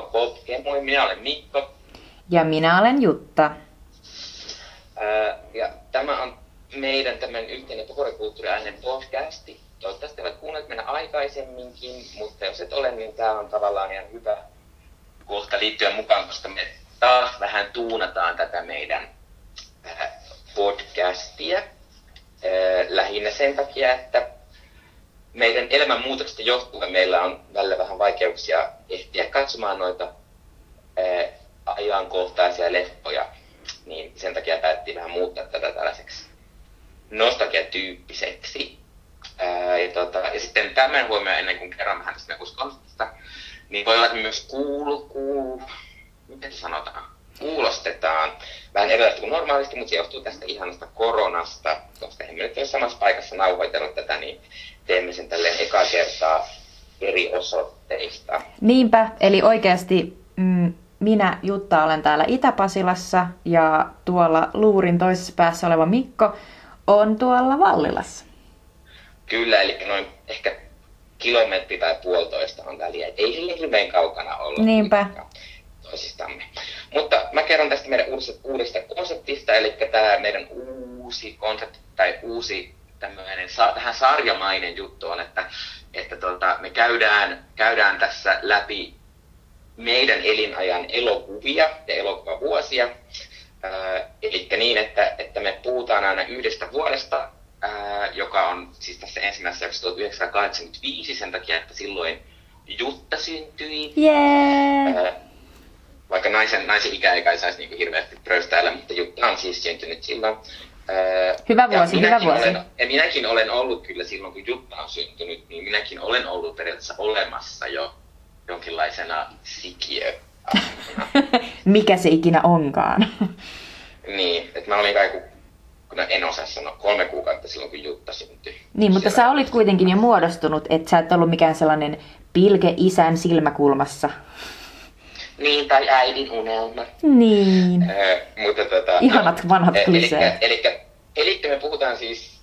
Mikko, moi, minä olen Mikko. Ja minä olen Jutta. Ja tämä on meidän tämmöinen yhteinen poporikulttuuriainen podcasti. Toivottavasti olet kuunnellut mennä aikaisemminkin, mutta jos et ole, niin tämä on tavallaan ihan hyvä kohta liittyä mukaan, koska me taas vähän tuunataan tätä meidän podcastia. Lähinnä sen takia, että meidän elämänmuutoksesta johtuen meillä on välillä vähän vaikeuksia ehtiä katsomaan noita ajankohtaisia leffoja. Niin sen takia päätettiin vähän muuttaa tätä tällaiseksi nostalgia-tyyppiseksi. Ja sitten tämän huomioon ennen kuin kerran vähän tästä uskonnosta, niin voi olla, että myös kuulostetaan vähän erilaisesti kuin normaalisti, mutta se johtuu tästä ihanasta koronasta, koska emme nyt ole samassa paikassa nauhoitellut tätä, niin teemme sen tälleen ekaa kertaa eri osoitteista. Niinpä, eli oikeasti minä, Jutta, olen täällä Itä-Pasilassa ja tuolla luurin toisessa päässä oleva Mikko on tuolla Vallilassa. Kyllä, eli noin ehkä kilometri tai puolitoista on väliä, ei sille hirveän kaukana olla. Niinpä. Toisistamme. Mutta mä kerron tästä meidän uudesta konseptista, eli tämä meidän uusi konsepti tai uusi tämmöinen vähän sarjamainen juttu on, että me käydään tässä läpi meidän elinajan elokuvia ja elokuvavuosia. Eli niin, että me puhutaan aina yhdestä vuodesta, joka on siis tässä ensimmäisessä 1985 sen takia, että silloin Jutta syntyi. Yeah. Vaikka naisen ikä ei saisi niin hirveästi pröystäillä, mutta Jutta on siis syntynyt silloin. Hyvä vuosi. Ja minäkin olen ollut kyllä silloin, kun Jutta on syntynyt, niin minäkin olen ollut periaatteessa olemassa jo jonkinlaisena sikiö. Mikä se ikinä onkaan. Niin, että mä olin kai, kun en osaa sanoa, 3 kuukautta silloin, kun Jutta syntyi. Niin, mutta sä olit kuitenkin jo muodostunut, että sä et ollut mikään sellainen pilke isän silmäkulmassa. Niin, tai äidin unelma. Niin. Mutta ihanat vanhat kliseet. Eli me puhutaan siis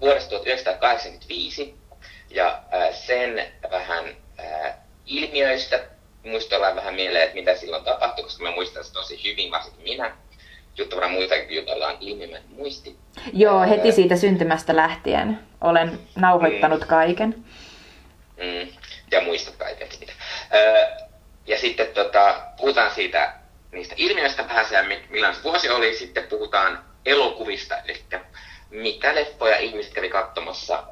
vuodesta 1985 ja sen vähän ilmiöistä. Muistellaan vähän mieleen, että mitä silloin tapahtui, koska mä muistan se tosi hyvin, varsinkin minä. Jutta varmaan muitakin, kun Jutalla on ilmiöinen muisti. Joo, heti siitä syntymästä lähtien olen nauhoittanut kaiken. Ja muistat kaiken siitä. Ja sitten puhutaan siitä niistä ilmiöistä vähän ja millainen se vuosi oli. Sitten puhutaan elokuvista, eli mitä leffoja ihmiset kävi katsomassa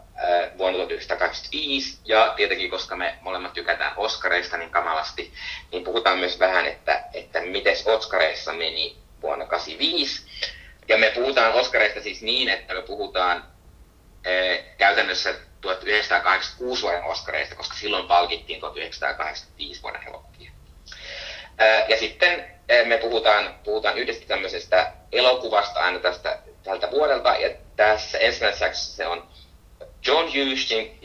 vuonna 1925. Ja tietenkin, koska me molemmat tykätään Oscareista niin kamalasti, niin puhutaan myös vähän, että miten Oscareissa meni vuonna 1985. Ja me puhutaan Oscareista siis niin, että me puhutaan käytännössä 1986 vuoden Oscareista, koska silloin palkittiin 1985 vuoden elokuvia. Ja sitten me puhutaan yhdestä tämmöisestä elokuvasta aina tältä vuodelta, ja tässä ensimmäisessä jaksossa se on John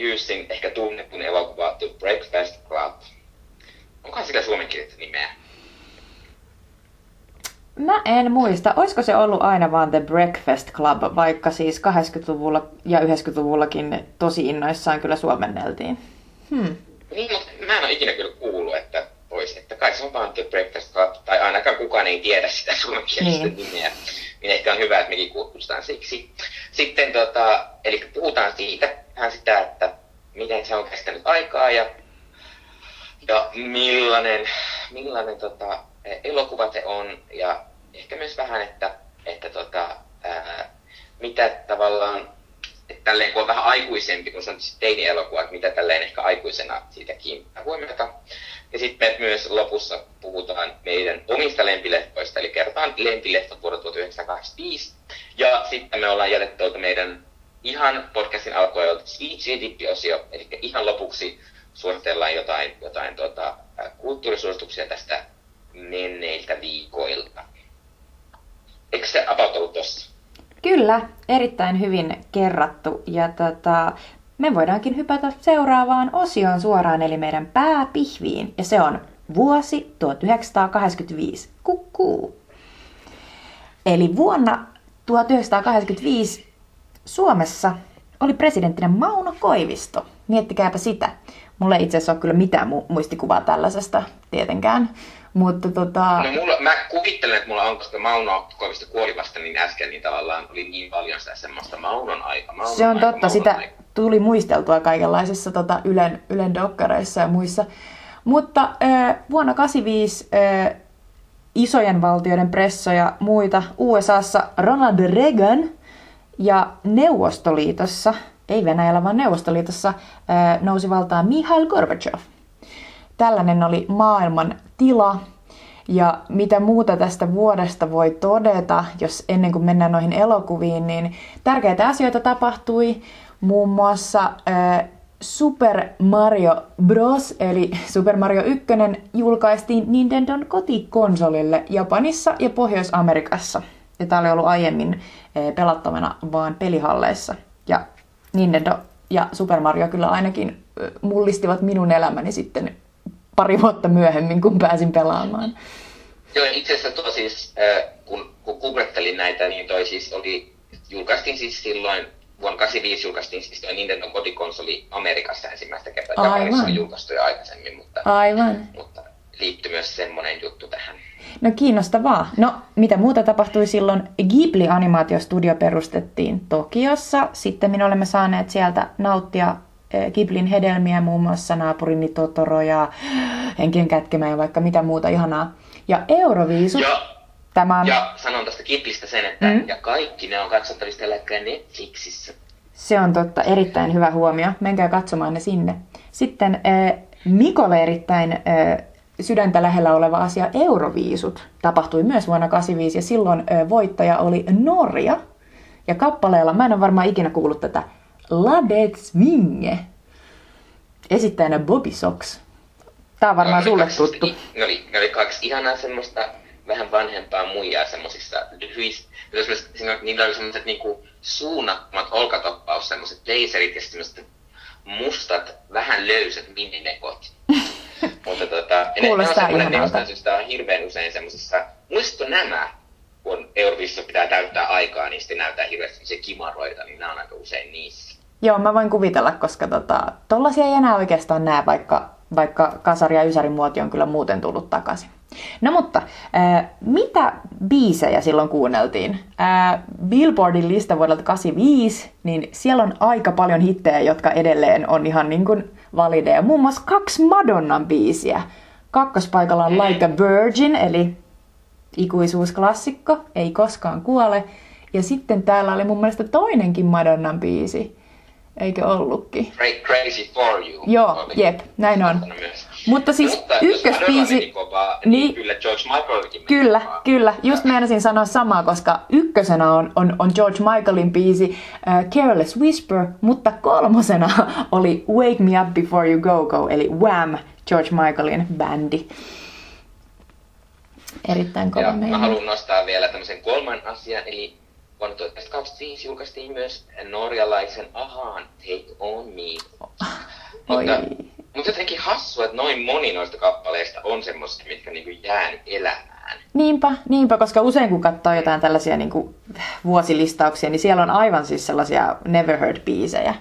Hughesin ehkä tunnetun elokuva The Breakfast Club. Onkohan sillä suomenkielistä nimeä? Mä en muista. Olisiko se ollut aina vaan The Breakfast Club, vaikka siis 80-luvulla ja 90-luvullakin tosi innoissaan kyllä suomenneltiin. Niin, mutta mä en ole ikinä kyllä kuullut, että olisi, että kai se on vaan The Breakfast Club, tai ainakaan kukaan ei tiedä sitä suomenkielistä nimeä. Niin ehkä on hyvä, että mekin kutsutaan siksi. Sitten eli puhutaan siitä, vähän sitä, että miten se on kestänyt aikaa ja millainen elokuva se on, ja ehkä myös vähän, että mitä tavallaan, että tälleen kun on vähän aikuisempi, kun se on teini-elokuva, että mitä tälleen ehkä aikuisena siitä kiinnittää huomiota. Ja sitten me myös lopussa puhutaan meidän omista lempileffoista, eli kertaan lempileffot vuodelta 1985. Ja sitten me ollaan jäljellä tuolta meidän ihan podcastin alkuajalta Switch-dippi-osio, eli ihan lopuksi suositellaan jotain kulttuurisuosituksia tästä menneiltä viikoilta. Eikö se about ollut tossa? Kyllä, erittäin hyvin kerrattu. Ja me voidaankin hypätä seuraavaan osioon suoraan, eli meidän pääpihviin. Ja se on vuosi 1985. Kukkuu! Eli vuonna 1985 Suomessa oli presidenttinä Mauno Koivisto. Miettikääpä sitä. Mulla ei itse asiassa ole kyllä mitään muistikuvaa tällaisesta tietenkään. Mutta No mä kuvittelen, että mulla on, koska Mauno Koivisto kuoli vasta niin äsken, niin tavallaan oli niin paljon sitä semmoista Maunon aikaa. Se on totta, sitä tuli muisteltua kaikenlaisissa Ylen dokkareissa ja muissa. Mutta vuonna 1985 isojen valtioiden pressoja muita USAssa Ronald Reagan ja Neuvostoliitossa, ei Venäjällä vaan Neuvostoliitossa, nousi valtaan Mikhail Gorbachev. Tällainen oli maailman tila. Ja mitä muuta tästä vuodesta voi todeta, jos ennen kuin mennään noihin elokuviin, niin tärkeitä asioita tapahtui. Muun muassa Super Mario Bros. Eli Super Mario 1 julkaistiin Nintendon kotikonsolille Japanissa ja Pohjois-Amerikassa. Ja tää oli ollut aiemmin pelattavana vaan pelihalleissa. Ja Nintendo ja Super Mario kyllä ainakin mullistivat minun elämäni sitten pari vuotta myöhemmin, kun pääsin pelaamaan. Joo, itse asiassa tuo siis, kun googlettelin näitä, niin toi siis oli, julkaistiin siis silloin, vuonna 1985 julkaistiin siis tuo Nintendo kotikonsoli Amerikassa ensimmäistä kertaa. Aivan. Japanissa on julkaistu jo aikaisemmin, mutta liittyi myös semmoinen juttu tähän. No kiinnostavaa. No, mitä muuta tapahtui silloin? Ghibli-animaatiostudio perustettiin Tokiossa. Sitten me olemme saaneet sieltä nauttia Ghiblin hedelmiä, muun muassa Naapurini Totoro ja Henkien kätkemä ja vaikka mitä muuta ihanaa. Ja Euroviisut. Ja sanon tästä Ghiblistä sen, että ja kaikki ne on katsottavissa tälläkään Netflixissä. Se on totta, erittäin hyvä huomio. Menkää katsomaan ne sinne. Sitten Mikolle erittäin sydäntä lähellä oleva asia, Euroviisut, tapahtui myös vuonna 1985 ja silloin voittaja oli Norja. Ja kappaleella, mä en ole varmaan ikinä kuullut tätä, Ladet Svinge, esittäjänä Bobby Sox. Tää on varmaan sulle tuttu. Ne oli kaksi ihanaa semmoista vähän vanhempaa muijaa semmosissa lyhyissä. Niillä oli semmoiset niinku suunnattomat olkatoppaus, semmoiset blazerit ja semmoiset mustat, vähän löysät mininekot. Mutta kuulostaa ihanalta. Ne on semmoinen syystä hirveän usein semmosissa, muistatko nämä? Kun Euroviisussa pitää täyttää aikaa, niin sitten näyttää hirveästi se kimaroita, niin nämä on aika usein niissä. Joo, mä voin kuvitella, koska tollaisia ei enää oikeastaan näe, vaikka kasari- ja ysärin muoti on kyllä muuten tullut takaisin. No mutta, mitä biisejä silloin kuunneltiin? Billboardin lista vuodelta 1985, niin siellä on aika paljon hittejä, jotka edelleen on ihan niin kuin valideja. Muun muassa 2 Madonnan biisiä. Kakkospaikalla on Like a Virgin, eli ikuisuusklassikko, Ei koskaan kuole. Ja sitten täällä oli mun mielestä toinenkin Madonnan biisi. Eikö ollutkin? Crazy for you. Joo, jep, näin on. Mutta siis ykkösbiisi... Niin kovaa, niin kyllä George Michaelkin meni kovaa. Kyllä. Just meinasin sanoa samaa, koska ykkösenä on George Michaelin biisi Careless Whisper, mutta 3. oli Wake Me Up Before You Go Go, eli Wham!, George Michaelin bändi. Erittäin kova meidän. Mä haluan nostaa vielä tämmöisen 3. asian, eli vuonna 1925 julkaistiin myös norjalaisen A-han Take On Me. Mutta jotenkin hassua, että noin moni noista kappaleista on semmoisia, mitkä niinku jäänyt elämään. Niinpä, koska usein kun katsoo jotain tällaisia niinku vuosilistauksia, niin siellä on aivan siis sellaisia never heard biisejä.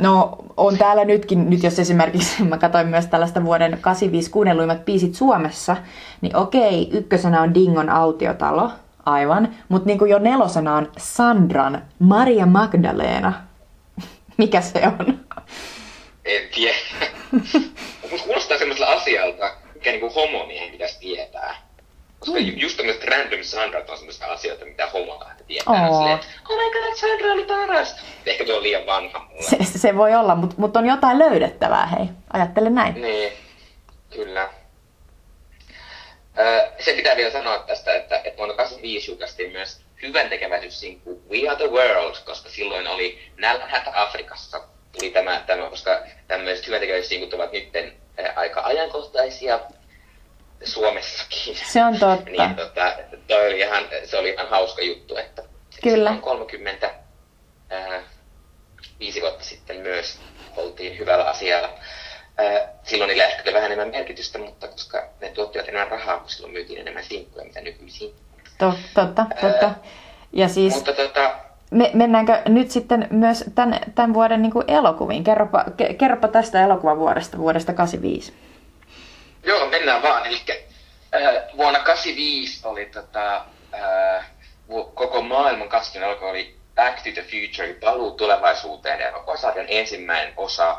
No, on täällä nytkin, nyt jos esimerkiksi mä katsoin myös tällaista vuoden 85 kuunnelluimmat biisit Suomessa, niin okei, ykkösenä on Dingon Autiotalo, aivan, mutta niin kuin jo 4. on Sandran Maria Magdalena. Mikä se on? En tiedä. Mutta kuulostaa semmoisella asialta, mikä niin kuin homomiehen pitäisi tietää. Koska just tämmöiset random Sandrat on semmoisia asioita, mitä homolahti tietää. Silleen, oh my god, Sandra oli paras. Ehkä tuo on liian vanha mulle. Se voi olla, mutta on jotain löydettävää, hei. Ajattele näin. Niin, kyllä. Se pitää vielä sanoa tästä, että vuonna 1985 julkaistiin myös hyväntekeväisyyssinkku We Are The World, koska silloin oli nälänhätä Afrikassa. Tuli tämä, koska tämmöiset hyväntekeväisyyssinkut ovat nyt aika ajankohtaisia. Suomessakin. Se on totta. Niin, se oli ihan hauska juttu, että kyllä. Se on 35 vuotta sitten myös oltiin hyvällä asialla. Silloin niillä ehkä oli vähän enemmän merkitystä, mutta koska ne tuottivat enemmän rahaa, kun silloin myytiin enemmän sinkkuja, mitä nykyisin. Totta. Ja siis... Mutta Mennäänkö nyt sitten myös tämän vuoden niin kuin elokuviin? Kerropa tästä elokuvavuodesta, vuodesta 85. Joo, mennään vaan. Eli vuonna 85 oli koko maailman kasvun elokuva oli Back to the Future, paluu tulevaisuuteen, elokuvasarjan ensimmäinen osa.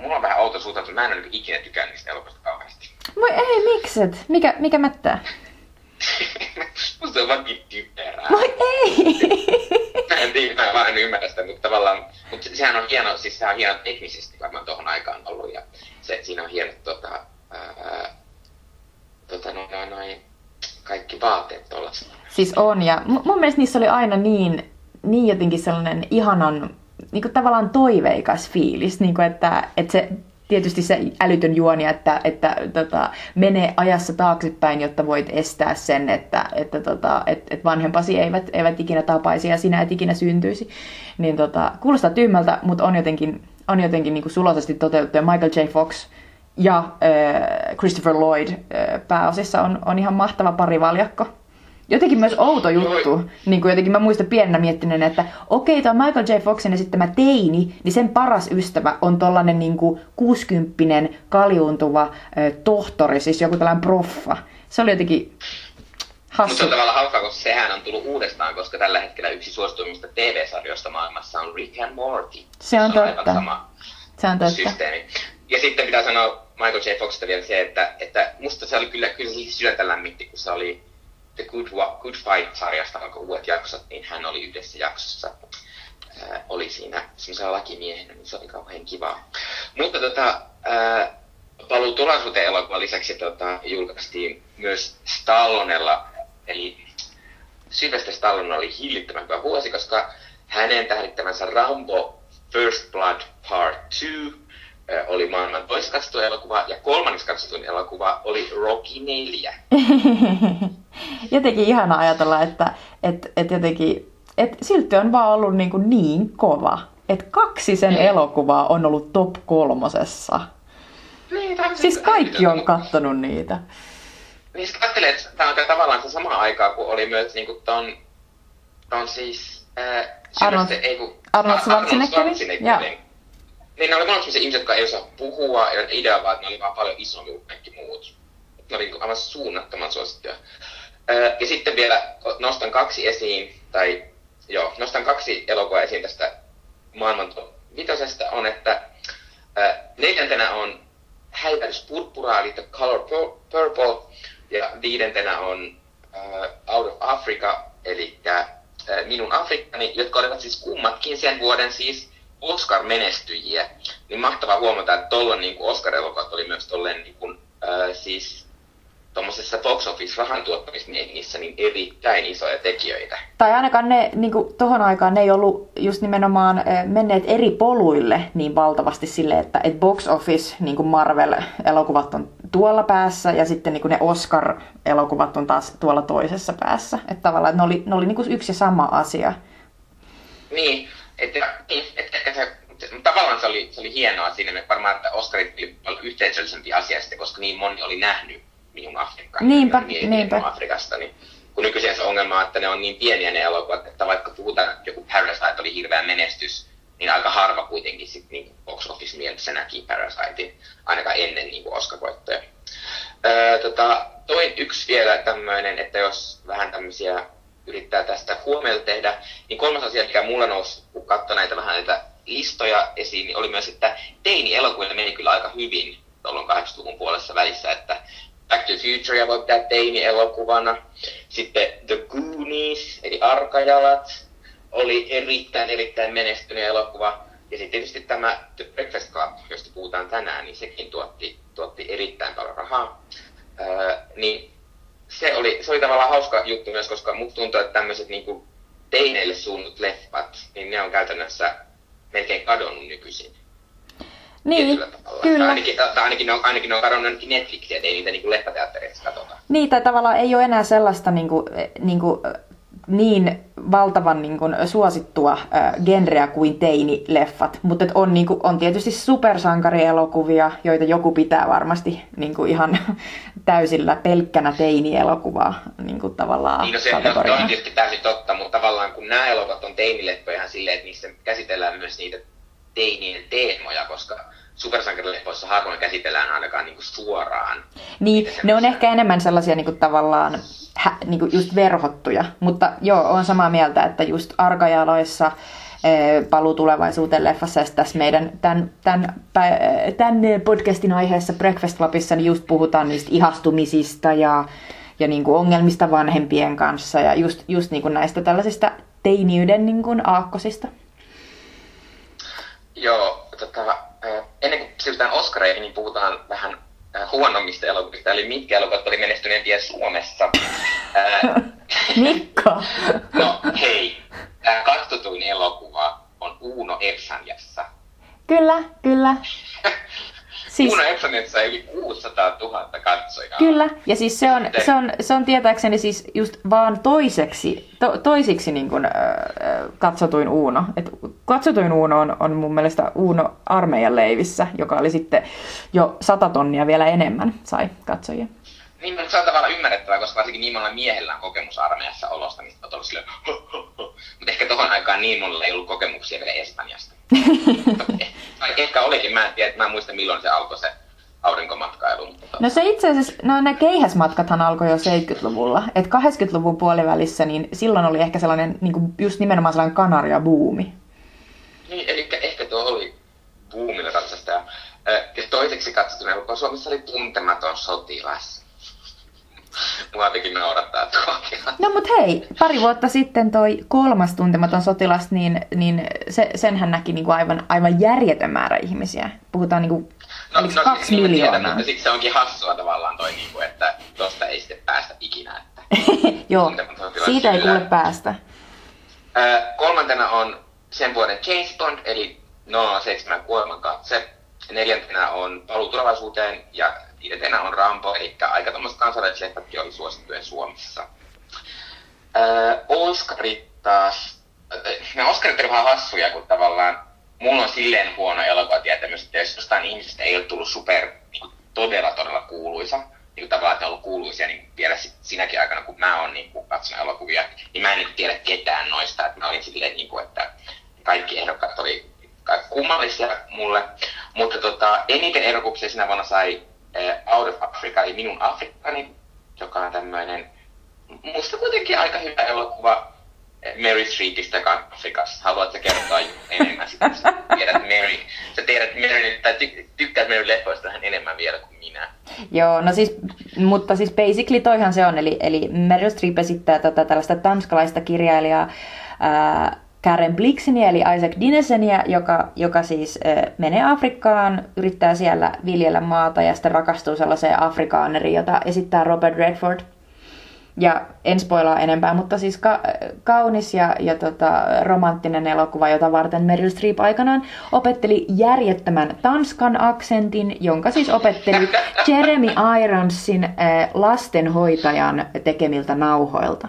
Mulla on vähän outo suhtautunut, mä en ole ikinä tykännyt niistä elokuvista kauheasti. Voi ei, mikset? Mikä mättää? Musta on vakin typerää. Voi ei! Mä en vaan ymmärrä sitä, mutta tavallaan... Mutta sehän on hieno, siis sehän on hieno teknisesti varmaan tohon aikaan ollut. Ja se, siinä on hienot kaikki vaatteet tollaista. Siis on, ja mun mielestä niissä oli aina niin jotenkin sellainen ihanan... Niin kuin tavallaan toiveikas fiilis, niin kuin että se... Tietysti se älytön juoni, että mene ajassa taaksepäin, jotta voit estää sen, että vanhempasi eivät ikinä tapaisi ja sinä et ikinä syntyisi. Niin, kuulostaa tyhmältä, mutta on jotenkin niin kuin suloisesti toteutettu. Ja Michael J. Fox ja Christopher Lloyd pääosissa on ihan mahtava parivaljakko. Jotenkin myös outo juttu. Niin jotenkin mä muistan pienenä miettineen, että okei, tuo Michael J. Foxin ja sitten mä teini, niin sen paras ystävä on tollanen niinku 60-vuotias kaliuntuva tohtori, siis joku tällainen proffa. Se oli jotenkin hassu. Mutta on tavallaan hauskaa, koska sehän on tullut uudestaan, koska tällä hetkellä yksi suosituimmista TV-sarjoista maailmassa on Rick and Morty. Se on totta. Sama systeemi. Ja sitten pitää sanoa Michael J. Foxista vielä se, että musta se oli kyllä sydäntä lämmitti, kun se oli The Good Fight-sarjasta alkoi uudet jaksot, niin hän oli yhdessä jaksossa. Oli siinä semmoisella lakimiehenä, niin se oli kauhean kivaa. Mutta paluu tulevaisuuteen elokuvan lisäksi julkaistiin myös Stallonella. Eli Sylvester Stallone oli hillittömän hyvä vuosi, koska hänen tähdittämänsä Rambo First Blood Part 2 oli maailman toiseksi katsottu elokuva, ja kolmanneksi katsottu elokuva oli Rocky 4. Jotenkin ihana ajatella, että silti on vaan ollut niin kova, että 2 sen elokuvaa on ollut top 3. Niin, siis kaikki on kattonut niitä. Niin, sitten ajattelin, että tämä on tavallaan se sama aikaa, kun oli myös Arnold Schwarzeneggerin. Niin ne oli monet sellaisia ihmiset, jotka ei osaa puhua, ja ideaa vaan, että ne oli vaan paljon isompi kuin kaikki muut. Ne oli aivan suunnattoman suosittuja. Ja sitten vielä nostan 2 elokuvaa esiin tästä maailman vitosesta on, että 4. on Häivähdys purppuraa, eli The Color Purple, ja 5. on Out of Africa, eli Minun Afrikkani, jotka olivat siis kummatkin sen vuoden siis Oscar-menestyjiä, niin mahtavaa huomata, että tuolla Oscar-elokuvat oli myös tolleen siis tuommoisessa box office rahan tuottamismiehingissä niin erittäin isoja tekijöitä. Tai ainakaan ne tohon aikaan ne ei ollut just nimenomaan menneet eri poluille niin valtavasti sille, että box office Marvel-elokuvat on tuolla päässä ja sitten ne Oscar-elokuvat on taas tuolla toisessa päässä. Että tavallaan että ne oli yksi ja sama asia. Niin. Tavallaan se oli hienoa siinä, että varmaan että Oscarit oli paljon yhteisöllisempi asia sitten, koska niin moni oli nähnyt Minun Afrikkaan. Niinpä. Minun Afrikasta, niin kun nykyisin se ongelma on, että ne on niin pieniä ne elokuvat, että vaikka puhutaan, että joku Parasite oli hirveä menestys, niin aika harva kuitenkin sitten niin box office mielessä näki Parasitein, ainakaan ennen niin Oscar-voittoja. Toin yksi vielä tämmöinen, että jos vähän tämmöisiä yrittää tästä huomioita tehdä, niin 3. asia, mikä mulla nousi, kun katsoi näitä vähän näitä listoja esiin, niin oli myös, että teini-elokuville meni kyllä aika hyvin tuolloin 80-luvun puolessa välissä, että Back to the Future voi pitää teini-elokuvana, sitten The Goonies, eli Arkajalat, oli erittäin menestynyt elokuva, ja sitten tietysti tämä The Breakfast Club, josta puhutaan tänään, niin sekin tuotti erittäin paljon rahaa, niin se oli tavallaan hauska juttu myös, koska mut tuntuu, että tämmöiset niinku teineille suunnut leffat, niin ne on käytännössä melkein kadonnut nykyisin. Niin, kyllä. Ainakin ne on kadonnut Netflixiä, ei niitä niinku leffateattereissa katsota. Niin, tai tavallaan ei ole enää sellaista niinku niin valtavan niin kun, suosittua genreä kuin teinileffat, mutta on, niin kun, on tietysti supersankarielokuvia, joita joku pitää varmasti niin kun, ihan täysillä pelkkänä teinielokuvaa niin kun, tavallaan niin, no, se on tietysti täysin totta, mutta tavallaan kun nämä elokuvat on teinileffoja ihan silleen, että niissä käsitellään myös niitä teinien teemoja, koska supersankarileffoissa harvoin käsitellään ainakaan niinku suoraan. Niin, ne on ehkä enemmän sellaisia niinku tavallaan niinku just verhottuja, mutta joo, olen samaa mieltä, että just Arkajaloissa, Paluu tulevaisuuteen -leffassa ja tässä meidän tämän podcastin aiheessa Breakfast Clubissa niin just puhutaan niistä ihastumisista ja niinku ongelmista vanhempien kanssa ja just niinku näistä tällaisista teiniyden niinku aakkosista. Joo, ennen kuin siirrytään Oscareihin, niin puhutaan vähän huonommista elokuvista, eli mitkä elokuvat oli menestyneempiä Suomessa. Mikko! No hei, katsotuin elokuva on Uno Ersanjassa. Kyllä, kyllä. Siis... Uno Ersanjassa yli 600 000 katsojaa. Kyllä, ja siis se on tietääkseni siis just vaan toisiksi niin kuin, katsotuin Uno. Et katsotuin Uno on mun mielestä Uno armeijan leivissä, joka oli sitten jo 100 000 vielä enemmän sai katsojia. Niin, mutta se on tavallaan ymmärrettävää, koska varsinkin niin monella miehellä on kokemus armeijassa olosta, niin olet ollut silleen mutta ehkä tohon aikaan niin mulla ei ollut kokemuksia vielä Espanjasta. Ehkä olikin, mä en tiedä, mä en muista milloin se alkoi se aurinkomatkailu. Mutta... No se itse asiassa, no nämä keihäsmatkathan alkoi jo 70-luvulla, että 80-luvun puolivälissä, niin silloin oli ehkä sellainen, niin kuin just nimenomaan sellainen kanariabuumi. Niin, eli ehkä tuo oli buumilla katsotaan. Ja toiseksi katsotuneena, kun Suomessa oli Tuntematon sotilas. Mua jotenkin naurattaa tuolla. No mut hei, pari vuotta sitten toi kolmas Tuntematon sotilas, niin senhän näki niinku aivan järjetön määrä ihmisiä. Puhutaan niinku 2 miljoonaa. Tiedän, mutta siksi se onkin hassua tavallaan toi, niinku, että tosta ei sitten päästä ikinä. Että joo, siitä ei kuule päästä. Kolmantena on sen vuoden James Bond, eli 007 kuoleman katse. Neljäntenä on Paluu tulevaisuuteen ja etenä on Rambo, eli aika tommoset kansalaisleffatkin oli suosittuja Suomessa. Oscarit taas... Ne Oscarit oli vähän hassuja, kun tavallaan mulla on silleen huono elokuvatietämys, että jos jostain ihmisestä ei ole tullut super niin todella kuuluisa, niin tavallaan että on ollut kuuluisia niin vielä sinäkin aikana, kun mä oon niin katsonut elokuvia, niin mä en niin tiedä ketään noista, että mä olin silleen, niin kuin, että kaikki ehdokkaat oli kummallisia mulle. Mutta eniten ehdokkuuksia sinä vuonna sai Out of Africa, eli Minun Afrikkani, joka on tämmöinen, musta kuitenkin aika hyvä elokuva Meryl Streepistä, joka on Afrikassa. Haluatko kertoa enemmän sitä? Sä tiedät Meryl, tai tykkäät Meryl leffoista vähän enemmän vielä kuin minä. Joo, no siis, mutta siis basically toihan se on, eli Meryl Streep esittää tällaista tanskalaista kirjailijaa, Karen Blixeniä eli Isaac Dinesseniä, joka siis menee Afrikkaan, yrittää siellä viljellä maata ja sitten rakastuu sellaiseen afrikaaneriin, jota esittää Robert Redford. Ja en spoilaa enempää, mutta siis kaunis ja romanttinen elokuva, jota varten Meryl Streep aikanaan opetteli järjettömän tanskan aksentin, jonka siis opetteli Jeremy Ironsin lastenhoitajan tekemiltä nauhoilta.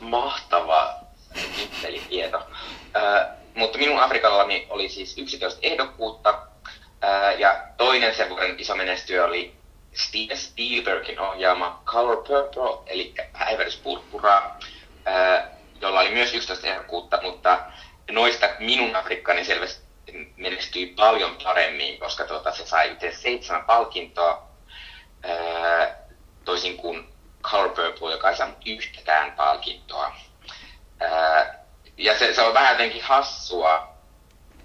Mahtavaa. Mutta Minun Afrikallani oli siis 11 ehdokkuutta, ja toinen sen vuoden iso menestyjä oli Steven Spielbergin ohjaama Color Purple, eli Häiväryspurppuraa, jolla oli myös 11 ehdokkuutta, mutta noista Minun Afrikkani selvästi menestyi paljon paremmin, koska se sai yhteensä 7 palkintoa, toisin kuin Color Purple, joka ei saanut yhtäkään palkintoa. Ja se on vähän jotenkin hassua,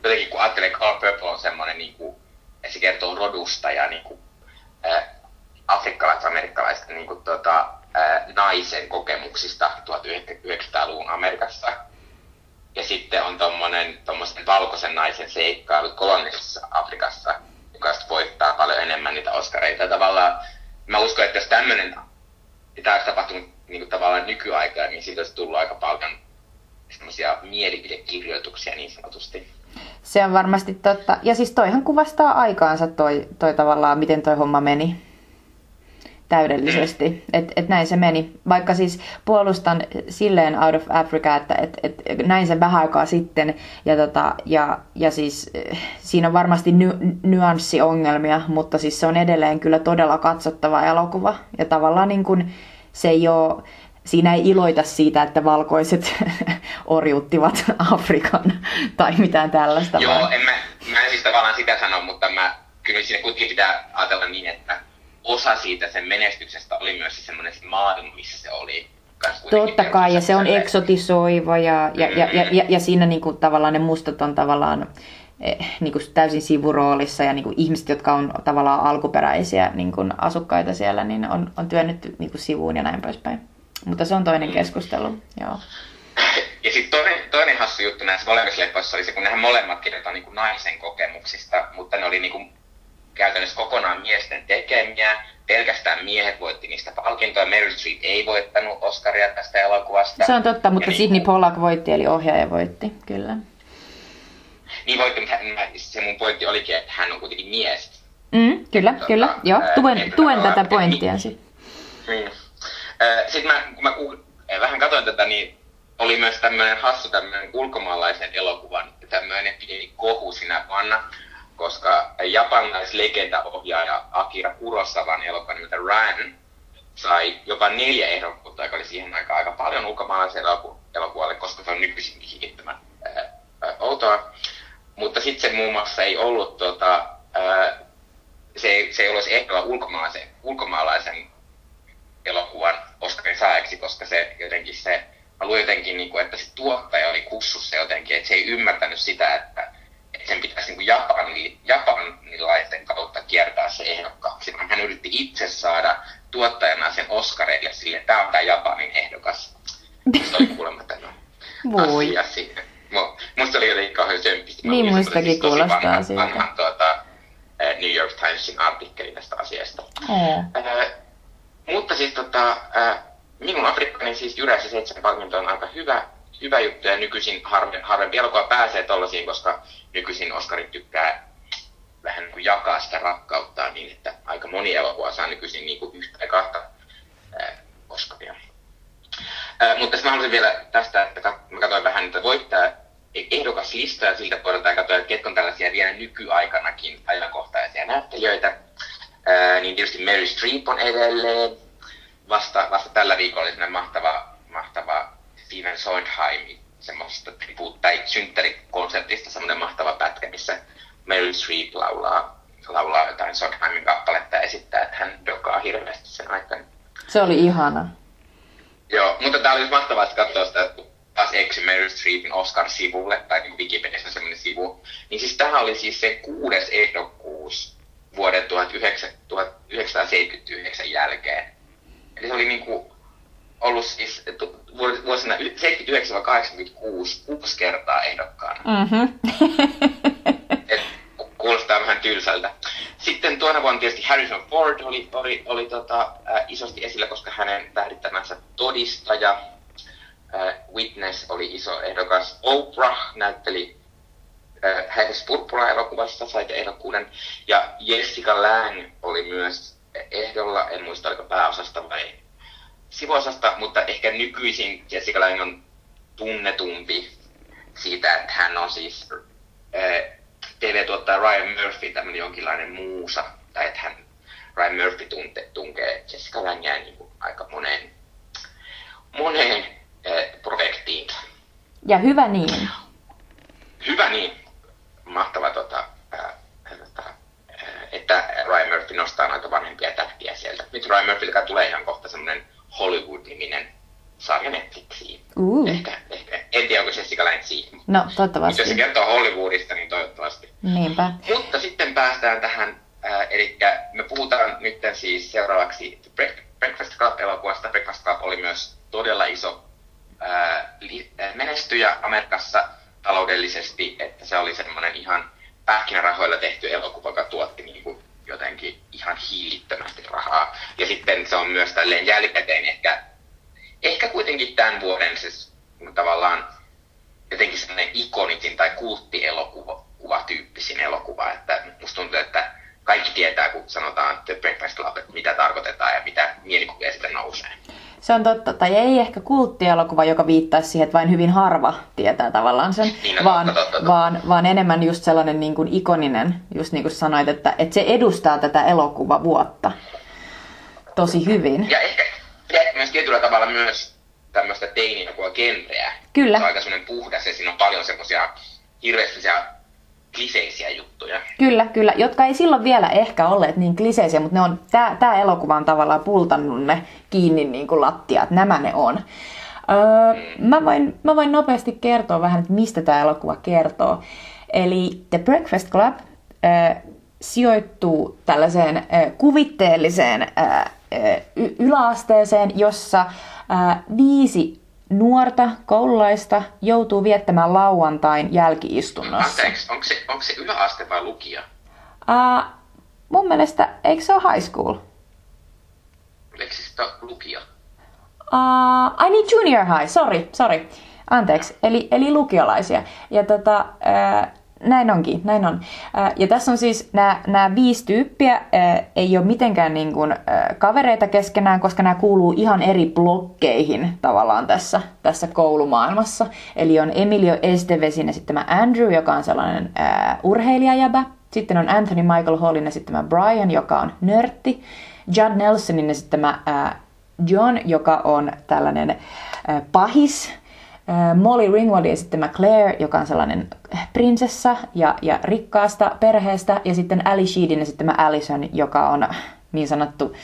jotenkin kun ajattelee, että Color Purple on semmoinen, niin kuin, se kertoo rodusta ja niin kuin, afrikkalaista, amerikkalaista niin kuin, naisen kokemuksista 1990-luvun Amerikassa. Ja sitten on tommoisen valkoisen naisen seikkailu kolonisessa Afrikassa, joka voittaa paljon enemmän niitä Oscareita. Tavallaan mä uskon, että jos tämmöinen, tämä olisi tapahtunut niin kuin, tavallaan nykyaikaan, niin siitä olisi tullut aika paljon semmoisia mielipidekirjoituksia niin sanotusti. Se on varmasti totta. Ja siis toihan kuvastaa aikaansa toi tavallaan, miten toi homma meni. täydellisesti. Et näin se meni. Vaikka siis puolustan silleen Out of Africa, että näin se vähän aikaa sitten. Ja siis siinä on varmasti nyanssiongelmia, mutta siis se on edelleen kyllä todella katsottava elokuva. Ja tavallaan niin kun se ei ole... Siinä ei iloita siitä, että valkoiset orjuuttivat Afrikan tai mitään tällaista. Joo, vai? Mä en siis tavallaan sitä sano, mutta kyllä siinä kuitenkin pitää ajatella niin, että osa siitä sen menestyksestä oli myös semmoinen maailma, missä se oli. Totta kai, ja se on eksotisoiva ja siinä niinku tavallaan ne mustat on tavallaan niinku täysin sivuroolissa ja niinku ihmiset, jotka on tavallaan alkuperäisiä niinku asukkaita siellä, niin on työnnetty niinku sivuun ja näin poispäin. Mutta se on toinen keskustelu, joo. Ja sitten toinen hassu juttu näissä molemmissa leffoissa oli se, kun nehän molemmat kertovat niinku naisen kokemuksista, mutta ne oli niinku käytännössä kokonaan miesten tekemiä. Pelkästään miehet voitti niistä palkintoja. Meryl Streep ei voittanut Oscaria tästä elokuvasta. Se on totta, mutta ja Sidney Pollack voitti, eli ohjaaja voitti, kyllä. Niin voitti, mutta se mun pointti olikin, että hän on kuitenkin mies. Kyllä, joo. Tuen tätä pointtia sitten. Sitten kun mä vähän katsoin tätä, niin oli myös tämmöinen hassu tämmöinen ulkomaalaisen elokuvan tämmöinen pieni kohu sinä panna, koska japanilaislegendaohjaaja Akira Kurosawan elokuva nimeltä Ran sai jopa 4 ehdokkuutta, joka oli siihen aikaan aika paljon ulkomaalaisen elokuvalle, koska se on nykyisin hiittämän outoa. Mutta sitten se muun muassa ei ollut, se ei olisi ehdolla ulkomaalaisen elokuvan Oscarin saajaksi, koska se jotenkin se, että se tuottaja oli kussussa jotenkin, että se ei ymmärtänyt sitä, että sen pitäisi niin kuin japanilaisten kautta kiertää se ehdokkaaksi. Hän yritti itse saada tuottajana sen Oscarille sille, että tämä on tämä Japanin ehdokas. Se oli kuulemma tämä asia siinä. Musta oli jotenkin kauhean sömpistä. Niin muistakin siis kuulostaa vanhan New York Timesin artikkeli tästä asiasta. Mutta siis minun afrikkani siis jyräisi 7 palkinto on aika hyvä juttu ja nykyisin harvempi elokuva pääsee tollaisiin, koska nykyisin Oscarit tykkää vähän niin kuin jakaa sitä rakkauttaa niin, että aika moni elokuva saa nykyisin niin kuin 1 tai 2 Oscaria. Mutta mä haluaisin vielä tästä, että mä katsoin vähän niitä voittaa ehdokaslistoja siltä puolelta ja katsoin, että ketkä on tällaisia vielä nykyaikanakin ajankohtaisia näyttelijöitä. Niin tietysti Meryl Streep on edelleen. Vasta tällä viikolla oli mahtava Stephen Sondheimin semmoista synttärikonsertista semmoinen mahtava pätkä, missä Meryl Streep laulaa jotain Sondheimin kappaletta ja esittää, että hän dokaa hirveästi sen aikana. Se oli ihana. Joo, mutta tää oli just mahtavaa, että katsoo sitä, että taas eksy Meryl Streepin Oscar-sivulle, tai niin Wikipediassa semmoinen sivu. Niin siis tähän oli siis se 6. ehdokkuus vuoden 1979 jälkeen. Eli se oli niinku ollut siis vuosina 79–86 6 kertaa ehdokkaana. Mm-hmm. Et kuulostaa vähän tylsältä. Sitten tuona vuonna tietysti Harrison Ford oli isosti esillä, koska hänen tähdittämänsä todistaja Witness oli iso ehdokas. Oprah näytteli Häikäs Purppura-elokuvassa sai ehdokkuuden, ja Jessica Lange oli myös ehdolla, en muista oliko pääosasta vai sivuosasta, mutta ehkä nykyisin Jessica Lange on tunnetumpi siitä, että hän on siis TV-tuottaja Ryan Murphy, tämmöinen jonkinlainen muusa, tai että Ryan Murphy tunkee Jessica Langea niin kuin aika moneen projektiin. Ja hyvä niin. Hyvä niin. Mahtava, että Ryan Murphy nostaa noita vanhempia tähtiä sieltä. Nyt Ryan Murphyltä tulee ihan kohta semmoinen Hollywood-niminen sarja Netflixiin. Ehkä. En tiedä, onko Jessica Lange siihen. No, toivottavasti. Jos se kertoo Hollywoodista, niin toivottavasti. Niinpä. Mutta sitten päästään tähän, eli me puhutaan nyt siis seuraavaksi Breakfast Club-elokuvasta. Breakfast Club oli myös todella iso menestyjä Amerikassa taloudellisesti, että se oli semmoinen ihan pähkinärahoilla tehty elokuva, joka tuotti niin kuin jotenkin ihan hiilittömästi rahaa. Ja sitten se on myös tälleen jälkikäteen ehkä kuitenkin tämän vuoden siis, tavallaan jotenkin semmoinen ikonisin tai kulttielokuva tyyppisin elokuva, että musta tuntuu, että kaikki tietää, kun sanotaan The Breakfast Club, mitä tarkoitetaan ja mitä mielikuvia sitä nousee. Se on totta, tai ei ehkä kulttielokuva, joka viittaisi siihen, että vain hyvin harva tietää tavallaan sen, niin, vaan enemmän just sellainen niin kuin ikoninen, just niin kuin sanoit, että se edustaa tätä elokuvavuotta tosi hyvin. Ja ehkä myös tietyllä tavalla myös tämmöistä teini-elokuva-genreä. Kyllä. Se on aika semmoinen puhdas ja siinä on paljon semmoisia hirveästi kliseisiä juttuja. Kyllä, jotka ei silloin vielä ehkä olleet niin kliseisiä, mutta ne on, tää elokuva on tavallaan pultannut ne kiinni niin kuin lattia, että nämä ne on. Mä voin nopeasti kertoa vähän, että mistä tää elokuva kertoo. Eli The Breakfast Club sijoittuu tällaiseen kuvitteelliseen yläasteeseen, jossa 5 nuorta koululaista joutuu viettämään lauantain jälkiistunnossa. Anteeksi, onko se yläaste vai lukio? Mun mielestä, eikö se ole high school? Eikö se ole lukio? I need junior high, sorry. Anteeksi, eli lukiolaisia. Ja näin on. Ja tässä on siis nämä 5 tyyppiä, ei ole mitenkään niin kuin kavereita keskenään, koska nämä kuuluu ihan eri blokkeihin tavallaan tässä koulumaailmassa. Eli on Emilio Estevesin ja sitten tämä Andrew, joka on sellainen urheilijajäbä. Sitten on Anthony Michael Hallin ja sitten tämä Brian, joka on nörtti. Judd Nelsonin ja sitten tämä John, joka on tällainen pahis. Molly Ringwald ja sitten Claire, joka on sellainen prinsessa ja rikkaasta perheestä. Ja sitten Ali Sheedin ja sitten Allison, joka on niin sanottu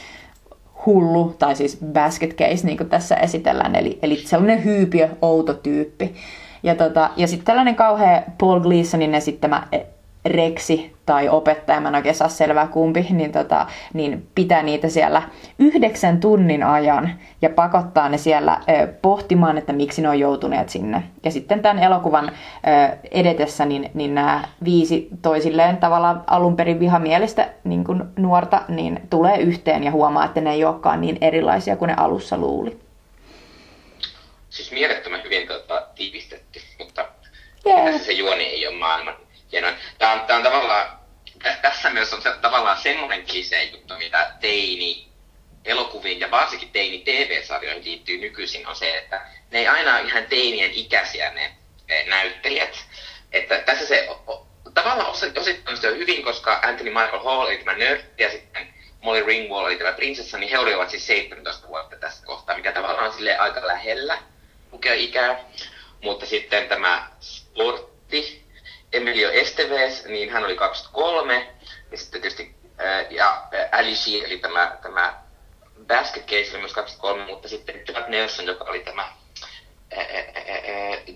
hullu, tai siis basket case, niin kuin tässä esitellään. Eli sellainen hyypiö, outo tyyppi. Ja sitten tällainen kauhea Paul Gleasonin ja sitten reksi tai opettaja, mä en oikein saa selvää kumpi, niin pitää niitä siellä 9 tunnin ajan ja pakottaa ne siellä pohtimaan, että miksi ne on joutuneet sinne. Ja sitten tämän elokuvan edetessä niin nämä 5 toisilleen tavallaan alunperin vihamielistä niin kuin nuorta niin tulee yhteen ja huomaa, että ne ei olekaan niin erilaisia kuin ne alussa luuli. Siis mielettömän hyvin tiivistetty, mutta se juoni ei ole maailman. Tämä on tavallaan, tässä myös on tavallaan semmoinen klisee juttu, mitä teini-elokuviin ja varsinkin teini-tv-sarjoihin liittyy nykyisin, on se, että ne ei aina ole ihan teinien ikäisiä ne näyttelijät. Että tässä se tavallaan osittain se on hyvin, koska Anthony Michael Hall eli tämä nörtti ja sitten Molly Ringwald eli tämä prinsessa, niin he olivat siis 17 vuotta tässä kohtaa, mikä tavallaan on silleen aika lähellä lukioikää. Mutta sitten tämä sportti. Emilio Estevez, niin hän oli 23, ja sitten tietysti Ali Sheed, eli tämä basket case oli myös 23, mutta sitten Judd Nelson, joka oli tämä